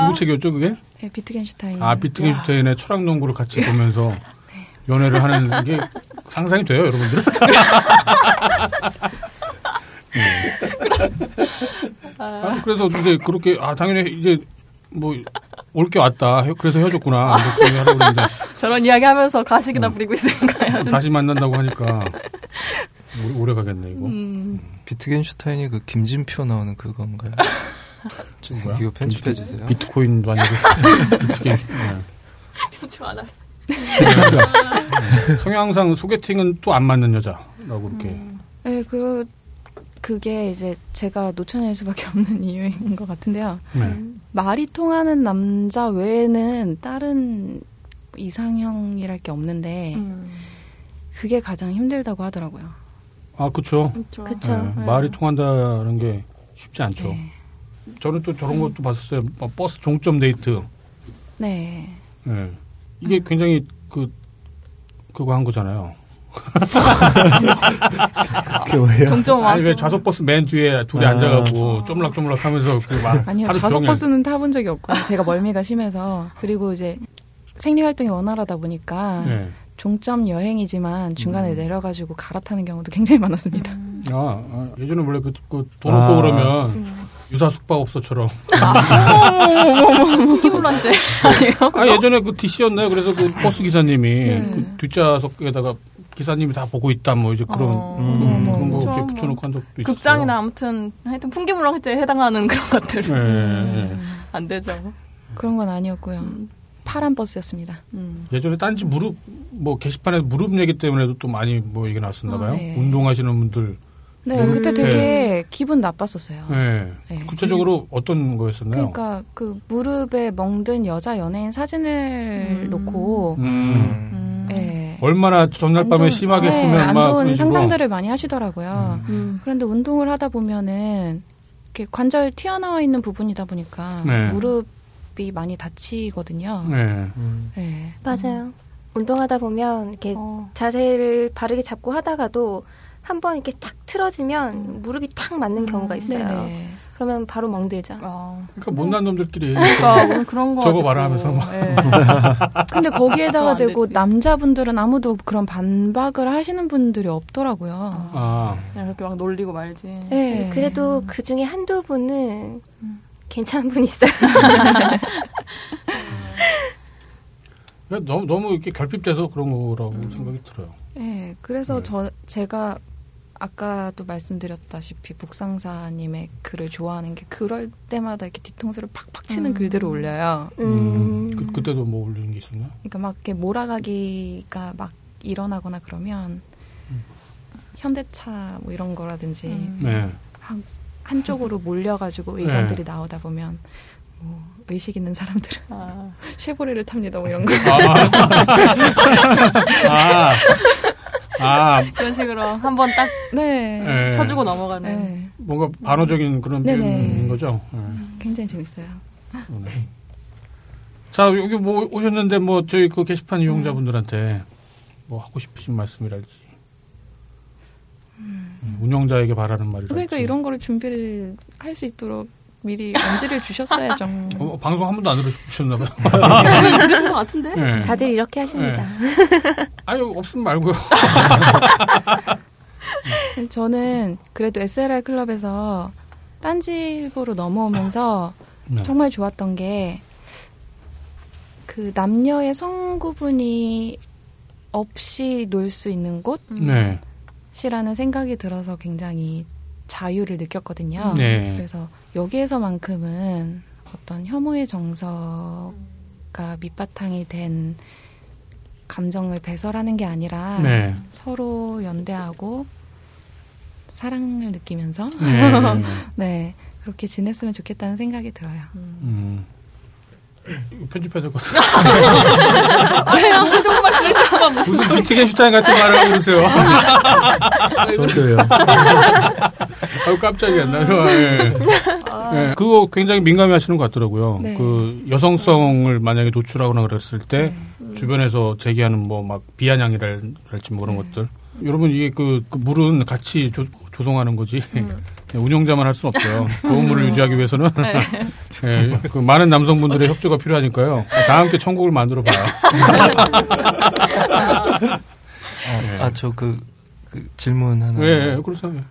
누구 책이었죠 그게? 네, 비트겐슈타인. 아, 비트겐슈타인의 철학농구를 같이 보면서 네. 연애를 하는 게 상상이 돼요, 여러분들? 네. 아, 그래서 이제 그렇게 아 당연히 이제 뭐 올 게 왔다. 그래서 헤어졌구나. 저런 이야기하면서 가식이나 음. 부리고 있으니까요. 다시 만난다고 하니까. 오래, 오래 가겠네 이거. 음. 비트겐슈타인이 그 김진표 나오는 그건가요? 좀 뭐야? 이거 편집해 주세요. 비트코인도 아니고. 비트겐슈타인. 편집 안 할. 성향상 소개팅은 또 안 맞는 여자라고 이렇게. 음. 네, 그 그게 이제 제가 노처녀일 수밖에 없는 이유인 것 같은데요. 네. 말이 통하는 남자 외에는 다른 이상형이랄 게 없는데 음. 그게 가장 힘들다고 하더라고요. 아, 그렇죠. 그렇죠. 네, 말이 통한다는 게 쉽지 않죠. 네. 저는 또 저런 것도 봤었어요. 버스 종점 데이트. 네. 네. 이게 음. 굉장히 그 그거 한 거잖아요. 종점 와서. 아니, 왜 좌석 버스 맨 뒤에 둘이 아. 앉아가고 쪼물락쪼물락 하면서 그 막. 아니요, 좌석 버스는 타본 적이 없고 제가 멀미가 심해서 그리고 이제 생리 활동이 원활하다 보니까. 네. 종점 여행이지만 중간에 음. 내려가지고 갈아타는 경우도 굉장히 많았습니다. 음. 아, 아, 예전에 원래 그, 그 돈 없고 아. 그러면 음. 유사 숙박업소처럼. 피부란죄 아니에요? 아, 예전에 그 디씨였나요? 그래서 그 버스 기사님이 네. 그 뒷좌석에다가 기사님이 다 보고 있다 뭐 이제 그런 어. 음. 그런 거 이렇게 붙여놓고 한 적도 있어요. 극장이나 있었어요. 아무튼 하여튼 풍기물란죄에 해당하는 그런 것들. 네. 음. 안 되죠. 그런 건 아니었고요. 음. 파란 버스였습니다. 음. 예전에 딴지 무릎 뭐 게시판에 무릎 얘기 때문에도 또 많이 뭐 얘기 나왔었나 봐요. 아, 네. 운동하시는 분들. 네, 음. 그때 되게 기분 나빴었어요. 네. 네. 구체적으로 어떤 거였었나요? 그러니까 그 무릎에 멍든 여자 연예인 사진을 음. 놓고. 음. 음. 네. 얼마나 전날 밤에 안 좋은, 심하게 네, 쓰면 막 안 좋은 그러시고. 상상들을 많이 하시더라고요. 음. 음. 그런데 운동을 하다 보면은 이렇게 관절 튀어나와 있는 부분이다 보니까 네. 무릎 많이 다치거든요. 네. 음. 네. 맞아요. 운동하다 보면 이렇게 어. 자세를 바르게 잡고 하다가도 한번 이렇게 탁 틀어지면 음. 무릎이 탁 맞는 음. 경우가 있어요. 네네. 그러면 바로 멍들죠. 아. 그러니까 못난 놈들끼리. 그러니까 그런 거. 저거 말하면서 막. 네. 근데 거기에다가 대고 남자분들은 아무도 그런 반박을 하시는 분들이 없더라고요. 아. 그냥 그렇게 막 놀리고 말지. 네. 그래도 그 중에 한두 분은 음. 괜찮은 분이 있어요. 너무, 너무 이렇게 결핍돼서 그런 거라고 음. 생각이 들어요. 네. 그래서 네. 저, 제가 아까도 말씀드렸다시피 복상사님의 글을 좋아하는 게 그럴 때마다 이렇게 뒤통수를 팍팍 치는 음. 글들을 올려요. 음. 음. 그, 그때도 뭐 올리는 게 있었나? 그러니까 막 이렇게 몰아가기가 막 일어나거나 그러면 음. 현대차 뭐 이런 거라든지 음. 네. 한, 한쪽으로 몰려가지고 의견들이 네. 나오다 보면 뭐 의식 있는 사람들은 아. 쉐보레를 탑니다 뭐 이런 거. 아. 아. 아. 그런 식으로 한번 딱 네. 네. 쳐주고 넘어가는. 네. 뭔가 반어적인 그런 표현인 거죠? 네. 굉장히 재밌어요. 네. 자, 여기 뭐 오셨는데 뭐 저희 그 게시판 이용자분들한테 뭐 하고 싶으신 말씀이랄지 음. 운영자에게 바라는 말이랄지. 그러니까 이런 거를 준비를 할 수 있도록 미리 언제를 주셨어야죠. 어, 방송 한 번도 안 들으셨나 봐요. 들으신 것 같은데? 네. 다들 이렇게 하십니다. 네. 아니, 없으면 말고요. 저는 그래도 에스엘알 클럽에서 딴지일보로 넘어오면서 네. 정말 좋았던 게 그 남녀의 성구분이 없이 놀 수 있는 곳이라는 네. 생각이 들어서 굉장히 자유를 느꼈거든요. 네. 그래서 여기에서만큼은 어떤 혐오의 정서가 밑바탕이 된 감정을 배설하는 게 아니라 네. 서로 연대하고 사랑을 느끼면서 네. 네, 그렇게 지냈으면 좋겠다는 생각이 들어요. 음. 음. 편집해야 될 것 같아요. 무슨 좋은 말씀을 하시는 건 무슨 비트겐슈타인 같은 말을 하고 그러세요. 저도요. 아유 깜짝이야. 네. 네. 그거 굉장히 민감해 하시는 것 같더라고요. 네. 그 여성성을 만약에 노출하거나 그랬을 때 네. 주변에서 제기하는 뭐 막 비아냥이랄지 뭐 그런 네. 것들. 여러분 이게 그, 그 물은 같이 조, 조성하는 거지 음. 운영자만 할 수는 없어요. 좋은 물을 유지하기 위해서는 네. 네. 그 많은 남성분들의 협조가 필요하니까요. 다 함께 천국을 만들어 봐요. 아, 네. 아, 저 그 질문 하나. 예, 예, 그렇습니다.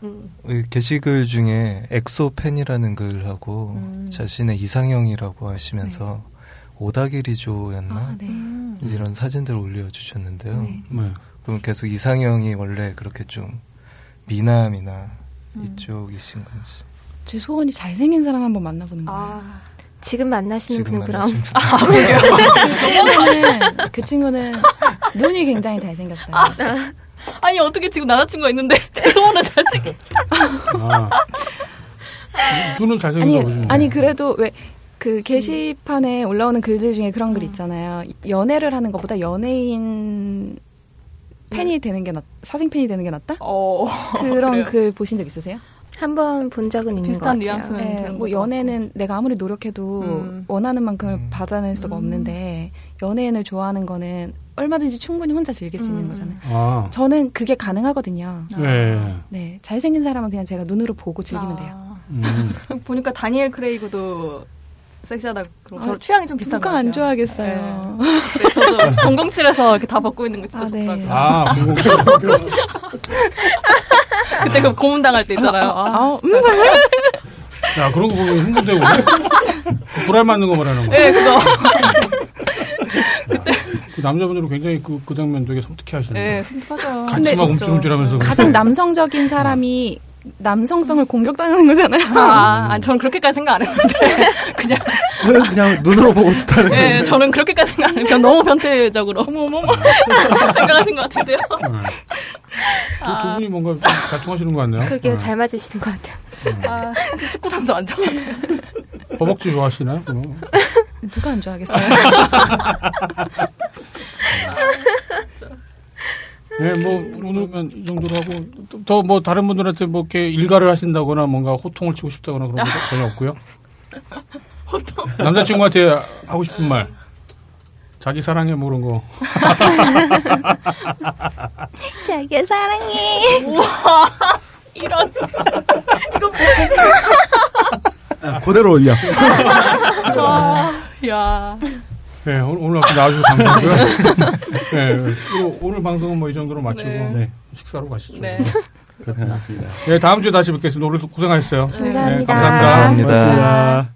게시글 중에 엑소 팬이라는 글하고 음. 자신의 이상형이라고 하시면서 네. 오다기리조였나 아, 네. 이런 사진들을 올려주셨는데요. 네. 네. 그럼 계속 이상형이 원래 그렇게 좀 미남이나 음. 이쪽이신 건지. 제 소원이 잘생긴 사람 한번 만나보는 거예요. 아, 지금 만나시는 지금 분은 만나시는 그럼. 아, 그, 친구는, 그 친구는 눈이 굉장히 잘생겼어요. 아. 아니 어떻게 지금 남자친구가 있는데 제 소원은 잘생겼다. 아, 눈은 잘생긴다 보시면. 아니 그래도 왜 그 게시판에 올라오는 글들 중에 그런 글 있잖아요. 연애를 하는 것보다 연예인 팬이 되는 게 낫, 사생 팬이 되는 게 낫다? 어, 그런 그래요. 글 보신 적 있으세요? 한번 본 적은 있는 것 같아요. 비슷한 뉘앙스는 네, 되는 뭐 연애는 내가 아무리 노력해도 음. 원하는 만큼을 음. 받아낼 수가 없는데 연예인을 좋아하는 거는 얼마든지 충분히 혼자 즐길 수 음. 있는 거잖아요. 아. 저는 그게 가능하거든요. 아. 네. 네, 잘생긴 사람은 그냥 제가 눈으로 보고 즐기면 아. 돼요. 음. 보니까 다니엘 크레이그도 섹시하다. 그런 아, 저 취향이 좀 비슷한 것 같아요. 누가 안 좋아하겠어요. 네. 네, 저도 공공칠에서 이렇게 다 벗고 있는 거 진짜 아, 좋더라고요. 네. 아, 공공칠. 그때 그 고문당할 때 있잖아요. 아, 아, 아, 진짜. 야, 그런 거 보면 흥분되고. 불알 맞는 거 말하는 거. 네, 그거. 그때. 그 남자분들은 굉장히 그, 그 장면 되게 섬뜩해 하시는 거예요. 네, 섬뜩하죠. 같이 막 움찔움찔 하면서. 가장 남성적인 사람이 남성성을 공격당하는 거잖아요. 아, 아니, 저는 그렇게까지 생각 안 했는데. 그냥. 그냥 눈으로 보고 좋다는 거예요. 네, 저는 그렇게까지 생각 안 했는데. 너무 변태적으로. 어머머머. 생각하신 것 같은데요. 두, 두 분이 뭔가 잘 통하시는 것 같네요. 그렇게 네. 잘 맞으시는 것 같아요. 아, 혹시 축구선수 안 좋아하세요? 허벅지 좋아하시나요? 그럼? 누가 안 좋아하겠어요? 네, 뭐 오늘은 이 정도로 하고 더 뭐 다른 분들한테 뭐 이렇게 일가를 하신다거나 뭔가 호통을 치고 싶다거나 그런 거 전혀 없고요. 호통. 남자친구한테 하고 싶은 말. 자기 사랑해 모른 거. 자기 사랑해. 우와. 이런. 이거 뭐야? 그대로 올려. 와, 야. 네, 오늘 아주 나와주셔서 감사하고요. 네, 오늘 방송은 뭐 이 정도로 마치고 네. 네, 식사로 가시죠. 네. 고생하셨습니다. 네, 다음 주에 다시 뵙겠습니다. 오늘 고생하셨어요. 네. 감사합니다. 네, 감사합니다. 감사합니다. 고맙습니다.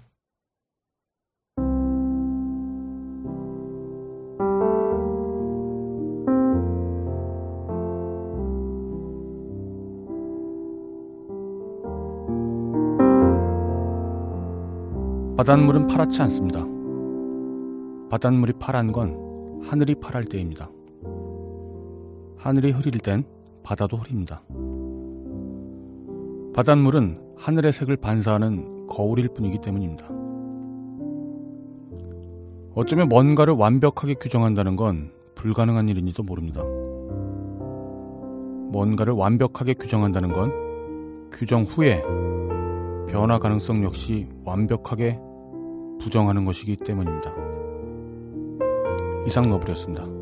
바닷물은 파랗지 않습니다. 바닷물이 파란 건 하늘이 파랄 때입니다. 하늘이 흐릴 땐 바다도 흐립니다. 바닷물은 하늘의 색을 반사하는 거울일 뿐이기 때문입니다. 어쩌면 뭔가를 완벽하게 규정한다는 건 불가능한 일인지도 모릅니다. 뭔가를 완벽하게 규정한다는 건 규정 후에 변화 가능성 역시 완벽하게 부정하는 것이기 때문입니다. 이상 너브리였습니다.